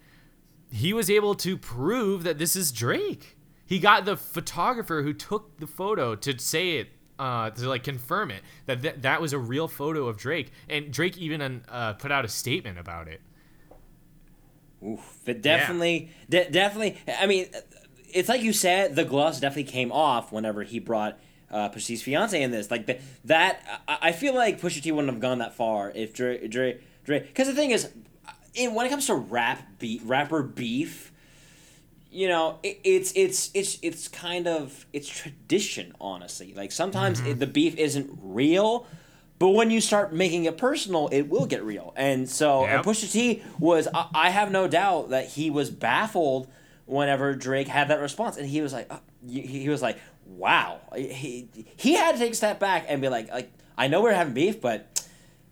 he was able to prove that this is Drake. He got the photographer who took the photo to say it, uh, to like confirm it, that th- that was a real photo of Drake. And Drake even uh, put out a statement about it. Oof, but definitely, yeah. de- definitely, I mean, it's like you said, the gloss definitely came off whenever he brought... Uh, Pusha T's fiance in this, like the, that. I, I feel like Pusha T wouldn't have gone that far if Drake, Drake, Drake. Because the thing is, in, when it comes to rap beef, rapper beef, you know, it, it's it's it's it's kind of it's tradition, honestly. Like sometimes mm-hmm. it, the beef isn't real, but when you start making it personal, it will get real. And so yep. and Pusha T was, I, I have no doubt that he was baffled whenever Drake had that response, and he was like, oh, he, he was like. Wow, he he had to take a step back and be like, like I know we're having beef, but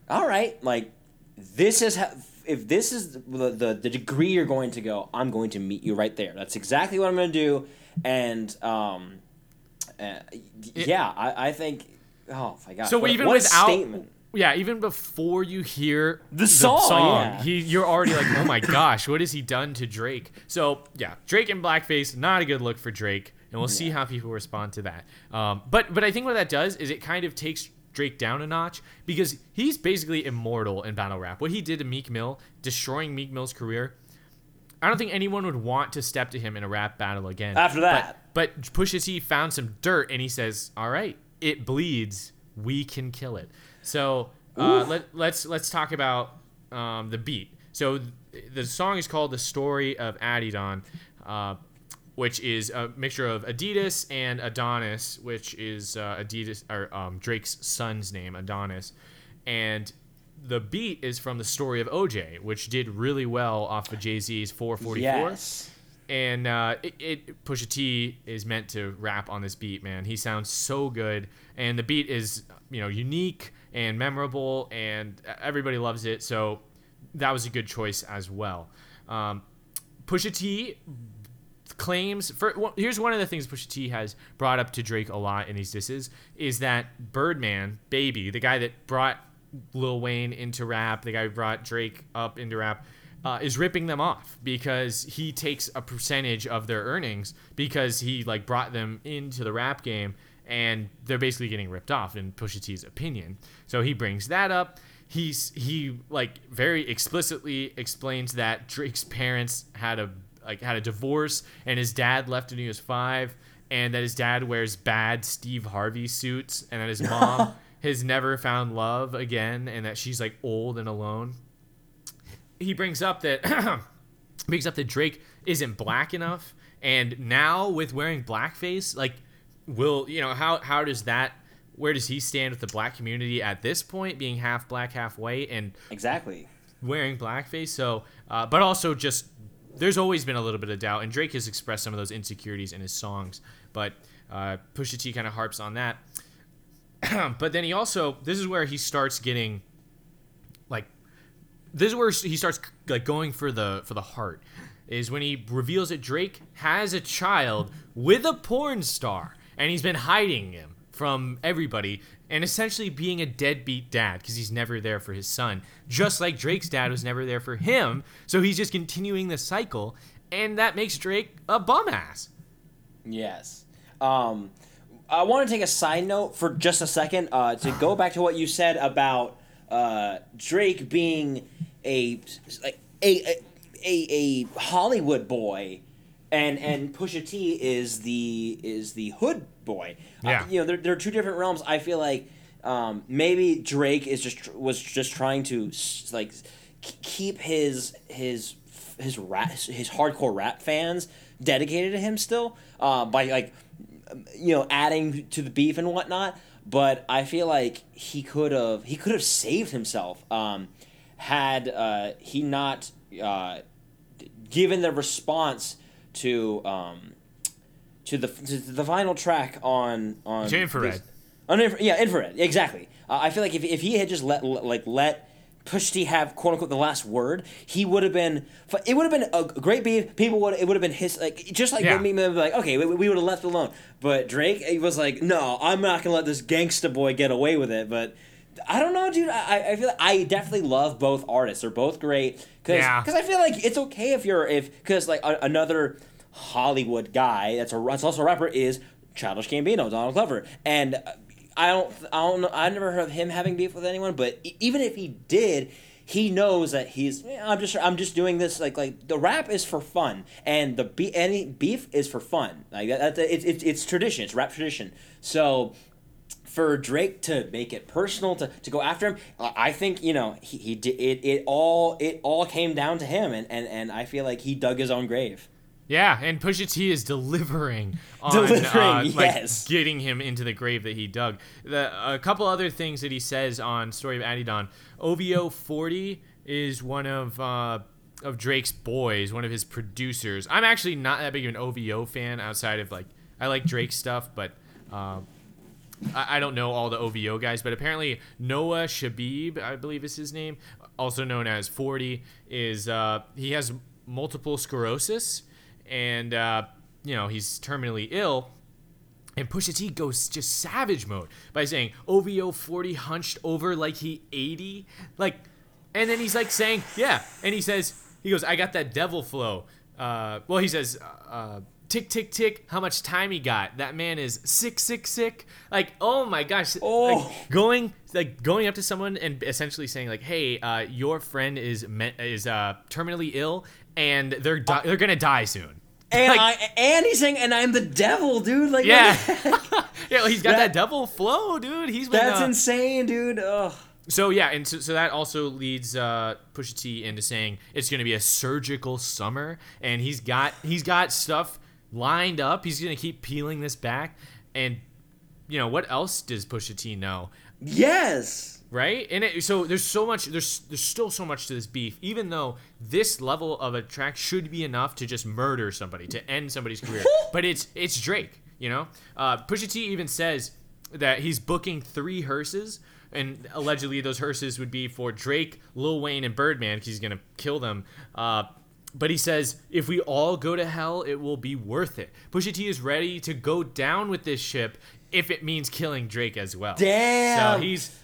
all right, like this is how, if this is the, the the degree you're going to go, I'm going to meet you right there. That's exactly what I'm going to do, and um, uh, yeah, I, I think oh my god, so what, even what without statement. Yeah, even before you hear the, the song, song yeah. he, you're already like, oh my gosh, what has he done to Drake? So yeah, Drake in blackface, not a good look for Drake. And we'll yeah. see how people respond to that. Um, but but I think what that does is it kind of takes Drake down a notch because he's basically immortal in battle rap. What he did to Meek Mill, destroying Meek Mill's career, I don't think anyone would want to step to him in a rap battle again. After that. But, but Pusha T found some dirt, and he says, all right, it bleeds. We can kill it. So uh, let, let's let's talk about um, the beat. So th- the song is called The Story of Adidon. Uh which is a mixture of Adidas and Adonis, which is uh, Adidas or um, Drake's son's name, Adonis. And the beat is from the story of O J, which did really well off of Jay-Z's four forty-four. Yes. And uh, it, it, Pusha T is meant to rap on this beat, man. He sounds so good. And the beat is, you know, unique and memorable, and everybody loves it. So that was a good choice as well. Um, Pusha T... claims for well, here's one of the things Pusha T has brought up to Drake a lot in these disses is that Birdman Baby, the guy that brought Lil Wayne into rap, the guy who brought Drake up into rap, uh, is ripping them off because he takes a percentage of their earnings because he like brought them into the rap game, and they're basically getting ripped off in Pusha T's opinion. So he brings that up. He's he like very explicitly explains that Drake's parents had a like had a divorce, and his dad left when he was five, and that his dad wears bad Steve Harvey suits, and that his mom has never found love again, and that she's like old and alone. He brings up that brings up that Drake isn't black enough, and now with wearing blackface, like will you know how how does that where does he stand with the black community at this point, being half black, half white, and exactly wearing blackface? So, uh, but also just. There's always been a little bit of doubt, and Drake has expressed some of those insecurities in his songs, but uh, Pusha T kind of harps on that. But then he also, this is where he starts getting, like, this is where he starts like going for the for the heart, is when he reveals that Drake has a child with a porn star, and he's been hiding him from everybody, and essentially being a deadbeat dad because he's never there for his son, just like Drake's dad was never there for him. So he's just continuing the cycle, and that makes Drake a bum ass. Yes. Um, I want to take a side note for just a second uh, to go back to what you said about uh, Drake being a a, a a a Hollywood boy, and and Pusha T is the is the hood boy. Yeah. Uh, you know, there there are two different realms. I feel like um, maybe Drake is just was just trying to like keep his his his rap, his hardcore rap fans dedicated to him still uh, by like, you know, adding to the beef and whatnot. But I feel like he could have he could have saved himself um, had uh, he not uh, given the response to um, to the to the final track on on to Infrared. This, on Infra- yeah, Infrared, exactly. Uh, I feel like if if he had just let like let Pusha T have quote unquote the last word, he would have been. It would have been a great beef. People would. It would have been his. Like just like yeah. me, would be like, okay, we, we would have left it alone. But Drake was like, no, I'm not gonna let this gangsta boy get away with it. But I don't know, dude. I, I feel like I definitely love both artists. They're both great. Cause, yeah. Because I feel like it's okay if you're if because like a, another Hollywood guy that's a that's also a rapper is Childish Gambino, Donald Glover, and. I don't, I don't know. I've never heard of him having beef with anyone, but even if he did, he knows that he's. I'm just, I'm just doing this like, like the rap is for fun, and the be, any beef is for fun. Like that, that it's, it's, it's tradition. It's rap tradition. So, for Drake to make it personal, to, to go after him, I think you know he, he did it. It all, it all came down to him, and, and, and I feel like he dug his own grave. Yeah, and Pusha T is delivering on delivering, uh, like yes. getting him into the grave that he dug. The, a couple other things that he says on Story of Adidon. O V O forty is one of uh, of Drake's boys, one of his producers. I'm actually not that big of an O V O fan outside of like I like Drake's stuff, but uh, I, I don't know all the O V O guys. But apparently Noah Shabib, I believe is his name, also known as forty, is uh, he has multiple sclerosis. And, uh, you know, he's terminally ill. And Pusha T goes just savage mode by saying, O V O forty hunched over like he eighty. Like, and then he's like saying, yeah. And he says, he goes, I got that devil flow. Uh, well, he says, uh, tick, tick, tick, how much time he got. That man is sick, sick, sick. Like, oh my gosh. Oh. Like, going like going up to someone and essentially saying like, hey, uh, your friend is me- is uh, terminally ill. And they're di- they're gonna die soon. And like, I and he's saying, and I'm the devil, dude. Like yeah, yeah. He's got that, that devil flow, dude. He's been, that's uh, insane, dude. Ugh. So yeah, and so, so that also leads uh, Pusha T into saying it's gonna be a surgical summer, and he's got he's got stuff lined up. He's gonna keep peeling this back, and you know what else does Pusha T know? Yes. Right, and it, so there's so much. There's there's still so much to this beef, even though this level of a track should be enough to just murder somebody, to end somebody's career. But it's it's Drake, you know. Uh, Pusha T even says that he's booking three hearses, and allegedly those hearses would be for Drake, Lil Wayne, and Birdman, because he's gonna kill them. Uh, But he says, if we all go to hell, it will be worth it. Pusha T is ready to go down with this ship if it means killing Drake as well. Damn. So he's.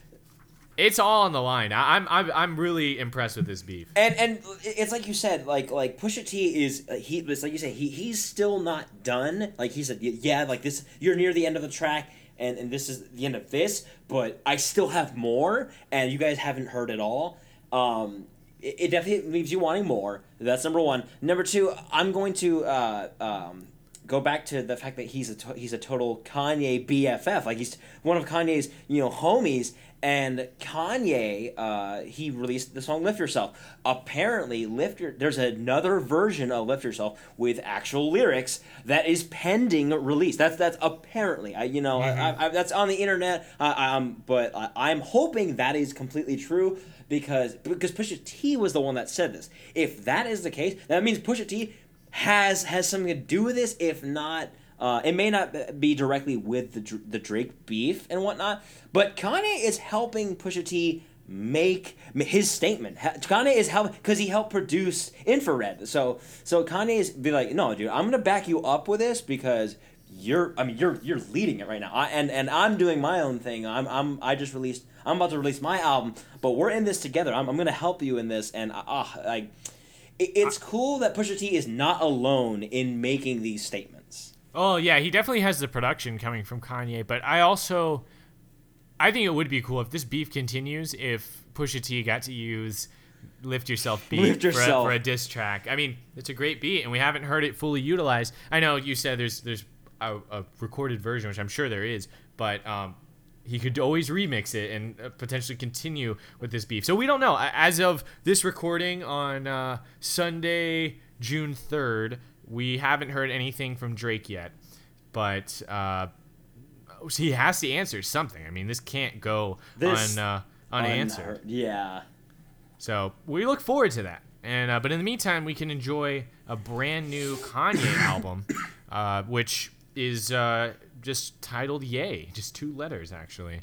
It's all on the line. I'm I'm I'm really impressed with this beef. And and it's like you said, like like Pusha T is he. It's like you say, he he's still not done. Like he said, yeah, like this. You're near the end of the track, and and this is the end of this. But I still have more, and you guys haven't heard it all. Um, it, it definitely leaves you wanting more. That's number one. Number two, I'm going to uh um. go back to the fact that he's a to- he's a total Kanye B F F. Like he's one of Kanye's, you know, homies. And Kanye, uh, he released the song "Lift Yourself." Apparently, "Lift Your" there's another version of "Lift Yourself" with actual lyrics that is pending release. That's that's apparently, I you know, mm-hmm. I, I, that's on the internet. I, I'm but I, I'm hoping that is completely true because because Pusha T was the one that said this. If that is the case, that means Pusha T. Has has something to do with this. If not, uh, it may not be directly with the the Drake beef and whatnot. But Kanye is helping Pusha T make his statement. Kanye is helping because he helped produce Infrared. So so Kanye's be like, no, dude, I'm gonna back you up with this because you're, I mean, you're you're leading it right now. I, and and I'm doing my own thing. I'm I'm I just released. I'm about to release my album, but we're in this together. I'm I'm gonna help you in this. And ah, uh, like, it, it's cool that Pusha T is not alone in making these statements. Oh yeah, he definitely has the production coming from Kanye, but I also. I think it would be cool if this beef continues, if Pusha T got to use Lift Yourself beat Lift yourself. For, a, for a diss track. I mean, it's a great beat, and we haven't heard it fully utilized. I know you said there's there's a, a recorded version, which I'm sure there is, but um, he could always remix it and potentially continue with this beef. So we don't know. As of this recording on uh, Sunday, June third, we haven't heard anything from Drake yet, but... Uh, he has to answer something. I mean, this can't go this un, uh, unanswered. Un- yeah. So we look forward to that. And uh, but in the meantime, we can enjoy a brand new Kanye album, uh, which is uh, just titled Yay. Just two letters, actually.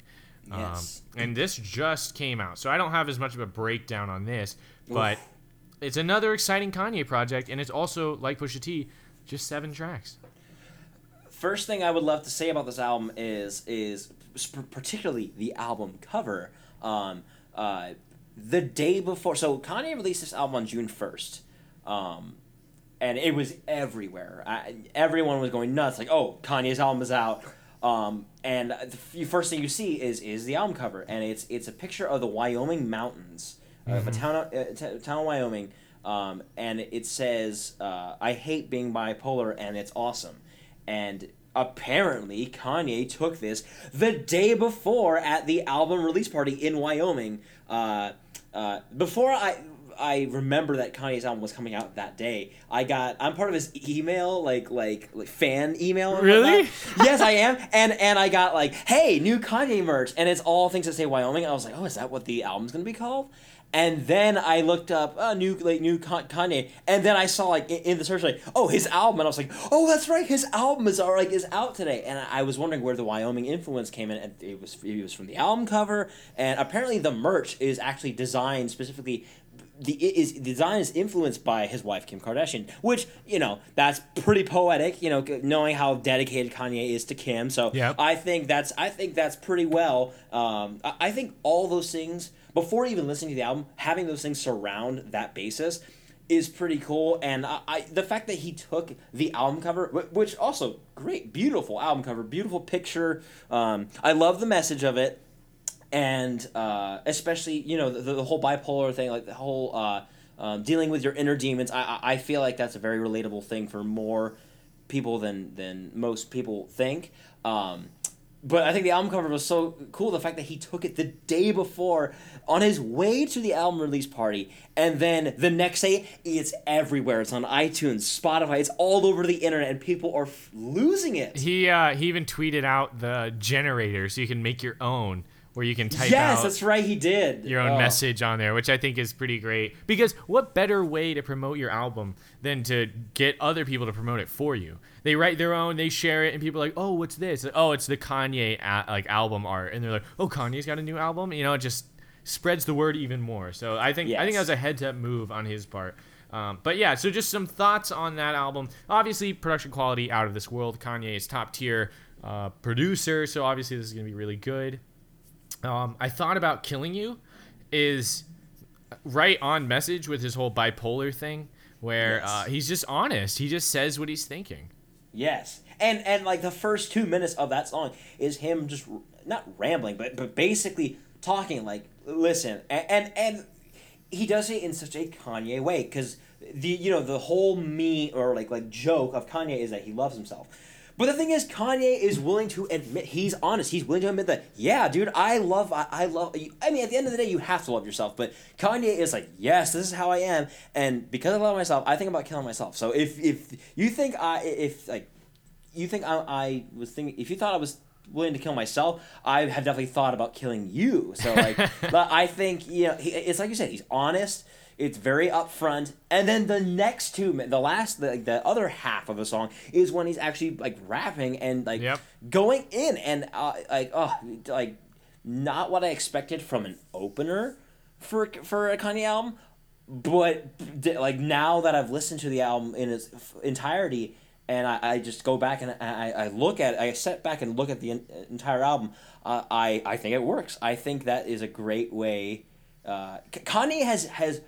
Yes. Um, and this just came out. So I don't have as much of a breakdown on this. But Oof. It's another exciting Kanye project. And it's also, like Pusha T, just seven tracks. First thing I would love to say about this album is is particularly the album cover. Um, uh, the day before, so Kanye released this album on June first, um, and it was everywhere. I, everyone was going nuts, like, "Oh, Kanye's album is out!" Um, and the first thing you see is is the album cover, and it's it's a picture of the Wyoming mountains, mm-hmm. of a town uh, t- town of Wyoming, um, and it says, uh, "I hate being bipolar, and it's awesome." And apparently Kanye took this the day before at the album release party in Wyoming. Uh, uh, before I I remember that Kanye's album was coming out that day, I got I'm part of his email like like like fan email. Really? Yes, I am. And and I got like, hey, new Kanye merch, and it's all things that say Wyoming. I was like, oh, is that what the album's gonna be called? And then I looked up uh, new like new Kanye, and then I saw like in, in the search like, oh, his album, and I was like, oh, that's right, his album is all, like is out today, and I was wondering where the Wyoming influence came in, and it was it was from the album cover, and apparently the merch is actually designed specifically. The is design is influenced by his wife Kim Kardashian, which you know that's pretty poetic. You know, knowing how dedicated Kanye is to Kim, so yep. I think that's I think that's pretty well. Um, I, I think all those things before even listening to the album, having those things surround that basis is pretty cool. And I, I the fact that he took the album cover, which also great, beautiful album cover, beautiful picture. Um, I love the message of it. And uh, especially, you know, the, the whole bipolar thing, like the whole uh, uh, dealing with your inner demons. I, I I feel like that's a very relatable thing for more people than than most people think. Um, but I think the album cover was so cool. The fact that he took it the day before on his way to the album release party. And then the next day, it's everywhere. It's on iTunes, Spotify. It's all over the internet, and people are f- losing it. He uh, he even tweeted out the generator so you can make your own. Where you can type yes, out that's right, he did. your own oh. message on there, which I think is pretty great. Because what better way to promote your album than to get other people to promote it for you? They write their own, they share it, and people are like, oh, what's this? Oh, it's the Kanye like album art. And they're like, oh, Kanye's got a new album? You know, it just spreads the word even more. So I think yes. I think that was a heads-up move on his part. Um, but yeah, so just some thoughts on that album. Obviously, production quality out of this world. Kanye is top-tier uh, producer, so obviously this is going to be really good. Um, I thought about Killing You is right on message with his whole bipolar thing where yes. uh, he's just honest. He just says what he's thinking. Yes. And and like the first two minutes of that song is him just not rambling, but, but basically talking like, listen, and, and, and he does it in such a Kanye way because the, you know, the whole me or like, like joke of Kanye is that he loves himself. But the thing is, Kanye is willing to admit, he's honest, he's willing to admit that, yeah, dude, I love, I, I love, you. I mean, at the end of the day, you have to love yourself, but Kanye is like, yes, this is how I am, and because I love myself, I think about killing myself, so if, if you think I, if, like, you think I, I was thinking, if you thought I was willing to kill myself, I have definitely thought about killing you, so, like, but I think, you know, he, it's like you said, he's honest. It's very upfront, and then the next two, the last, the, the other half of the song is when he's actually like rapping and like yep. going in, and uh, like oh, like Not what I expected from an opener for for a Kanye album, but like now that I've listened to the album in its entirety, and I, I just go back and I, I look at it, I sit back and look at the entire album, uh, I, I think it works. I think that is a great way. Uh, Kanye has, has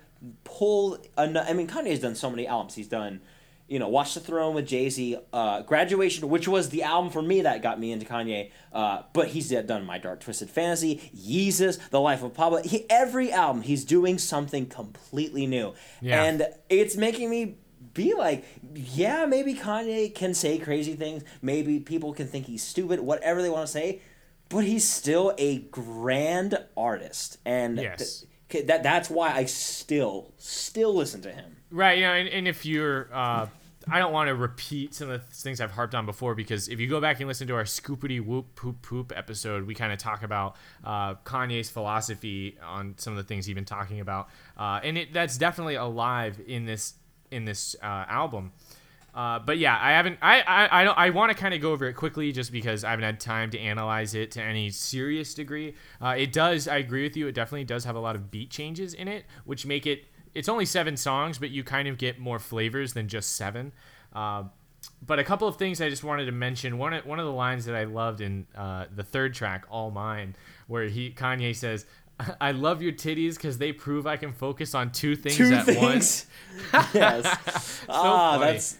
pulled, an, I mean, Kanye's done so many albums. He's done, you know, Watch the Throne with Jay-Z, uh, Graduation, which was the album for me that got me into Kanye, uh, but he's done My Dark Twisted Fantasy, Yeezus, The Life of Pablo. He, every album, he's doing something completely new. Yeah. And it's making me be like, yeah, maybe Kanye can say crazy things. Maybe people can think he's stupid, whatever they want to say. But he's still a grand artist, and yes. th- that that's why I still still listen to him. Right, you know, and, and if you're, uh, I don't want to repeat some of the things I've harped on before, because if you go back and listen to our Scoopity Whoop Poop Poop episode, we kind of talk about uh, Kanye's philosophy on some of the things he's been talking about, uh, and it, that's definitely alive in this in this uh, album. Uh, but yeah, I haven't. I I I, don't, I want to kind of go over it quickly, just because I haven't had time to analyze it to any serious degree. Uh, it does. I agree with you. It definitely does have a lot of beat changes in it, which make it. It's only seven songs, but you kind of get more flavors than just seven. Uh, but a couple of things I just wanted to mention. One one of the lines that I loved in uh, the third track, "All Mine," where he Kanye says, "I love your titties because they prove I can focus on two things two at things. once." Yes. so ah, funny. that's.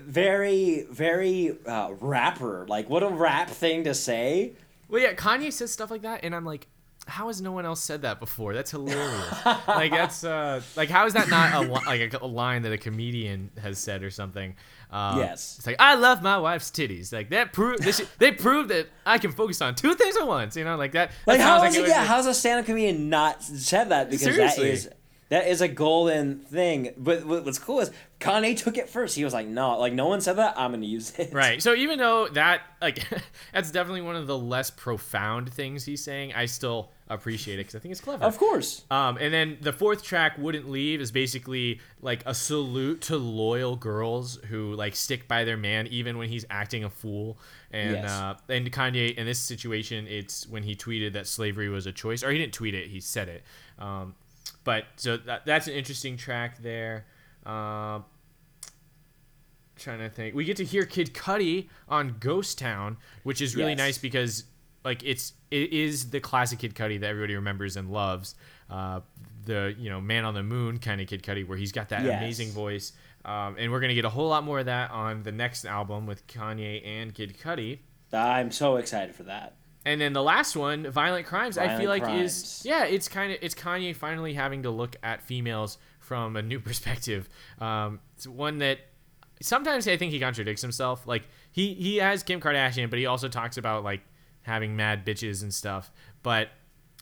Very, very uh, rapper. Like, what a rap thing to say. Well, yeah, Kanye says stuff like that, and I'm like, how has no one else said that before? That's hilarious. like, that's uh, like, how is that not a, like a, a line that a comedian has said or something? Um, yes. It's like, I love my wife's titties. Like that prove they, they proved that I can focus on two things at once. You know, like that. Like, that how is like it, yeah, how's a stand-up comedian not said that? Because Seriously. that is. That is a golden thing. But what's cool is Kanye took it first. He was like, no, like no one said that. I'm going to use it. Right. So even though that, like, that's definitely one of the less profound things he's saying, I still appreciate it because I think it's clever. Of course. Um, and then the fourth track, Wouldn't Leave, is basically like a salute to loyal girls who like stick by their man even when he's acting a fool. And yes. uh, and Kanye, in this situation, it's when he tweeted that slavery was a choice. Or he didn't tweet it. He said it. Um But so that, that's an interesting track there. Uh, trying to think. We get to hear Kid Cudi on Ghost Town, which is really yes. nice because like it's it is the classic Kid Cudi that everybody remembers and loves. Uh, the you know Man on the Moon kind of Kid Cudi where he's got that yes. amazing voice. Um, and we're going to get a whole lot more of that on the next album with Kanye and Kid Cudi. I'm so excited for that. And then the last one, Violent Crimes, Violent I feel like crimes. is, yeah, it's kind of, it's Kanye finally having to look at females from a new perspective. Um, it's one that sometimes I think he contradicts himself. Like he, he has Kim Kardashian, but he also talks about like having mad bitches and stuff, but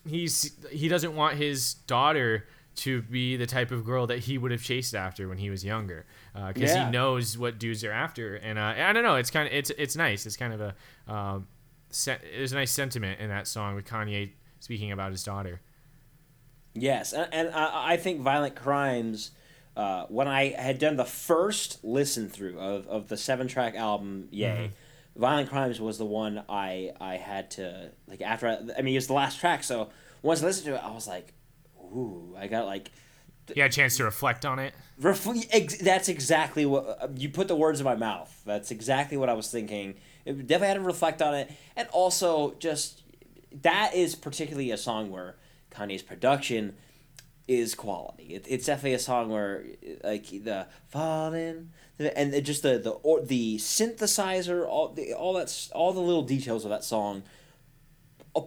he's, he doesn't want his daughter to be the type of girl that he would have chased after when he was younger. Uh, cause yeah. he knows what dudes are after. And, uh, I don't know. It's kind of, it's, it's nice. It's kind of a, um, there's a nice sentiment in that song with Kanye speaking about his daughter. Yes, and, and I, I think Violent Crimes, uh, when I had done the first listen through of, of the seven-track album, yay, mm-hmm. Violent Crimes was the one I I had to, like, after, I, I mean, it was the last track, so once I listened to it, I was like, ooh, I got, like... Th- you had a chance to reflect on it? Refle- ex- that's exactly what, you put the words in my mouth. That's exactly what I was thinking. It definitely had to reflect on it, and also just that is particularly a song where Kanye's production is quality. It, it's definitely a song where like the falling and it just the the or, the synthesizer, all the all that all the little details of that song,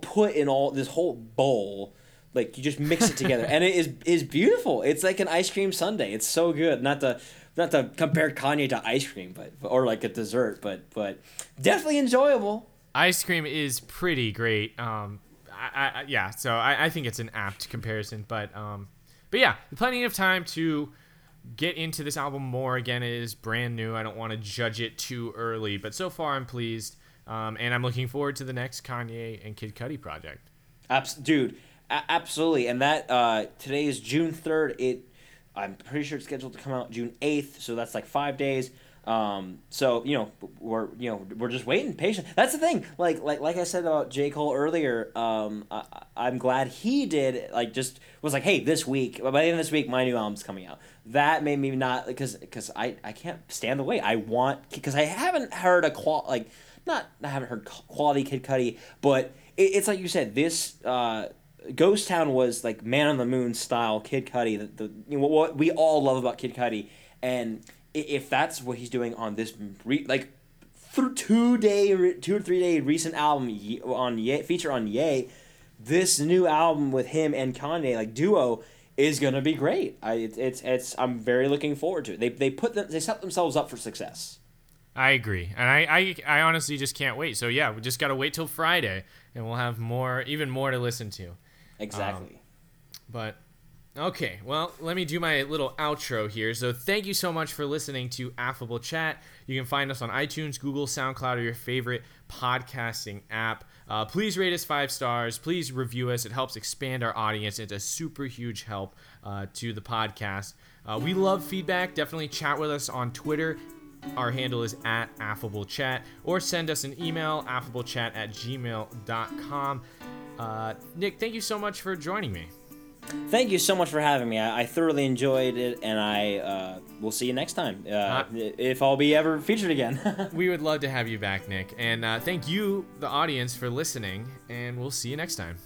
put in all this whole bowl, like you just mix it together, and it is is beautiful. It's like an ice cream sundae. It's so good. Not the Not to compare Kanye to ice cream, but or like a dessert, but but definitely enjoyable. Ice cream is pretty great. Um, I, I yeah, so I, I think it's an apt comparison, but um, but yeah, plenty of time to get into this album more. Again, it is brand new. I don't want to judge it too early, but so far I'm pleased, um, and I'm looking forward to the next Kanye and Kid Cudi project. Abs- dude, a- absolutely, and that uh, today is June third. It. I'm pretty sure it's scheduled to come out June eighth, so that's like five days. Um, so you know we're you know we're just waiting patient. That's the thing. Like like like I said about J. Cole earlier. Um, I, I'm glad he did like just was like, hey, this week by the end of this week my new album's coming out. That made me not because because I, I can't stand the wait. I want because I haven't heard a qual like not I haven't heard quality Kid Cudi, but it, it's like you said this. Uh, Ghost Town was like Man on the Moon style Kid Cudi. The, the you know, what we all love about Kid Cudi, and if that's what he's doing on this re- like through two day two or three day recent album on Ye, feature on Ye, this new album with him and Kanye like duo is gonna be great. I it's it's, it's I'm very looking forward to it. They they put them, they set themselves up for success. I agree, and I, I I honestly just can't wait. So yeah, we just gotta wait till Friday, and we'll have more even more to listen to. Exactly. Um, but, okay, well, let me do my little outro here. So thank you so much for listening to Affable Chat. You can find us on iTunes, Google, SoundCloud, or your favorite podcasting app. Uh, please rate us five stars. Please review us. It helps expand our audience. It's a super huge help uh, to the podcast. Uh, we love feedback. Definitely chat with us on Twitter. Our handle is at Affable Chat. Or send us an email, affable chat at gmail dot com. Uh, Nick, thank you so much for joining me. Thank you so much for having me. I, I thoroughly enjoyed it, and I uh, will see you next time, uh, uh, if I'll be ever featured again. We would love to have you back, Nick. And uh, thank you, the audience, for listening, and we'll see you next time.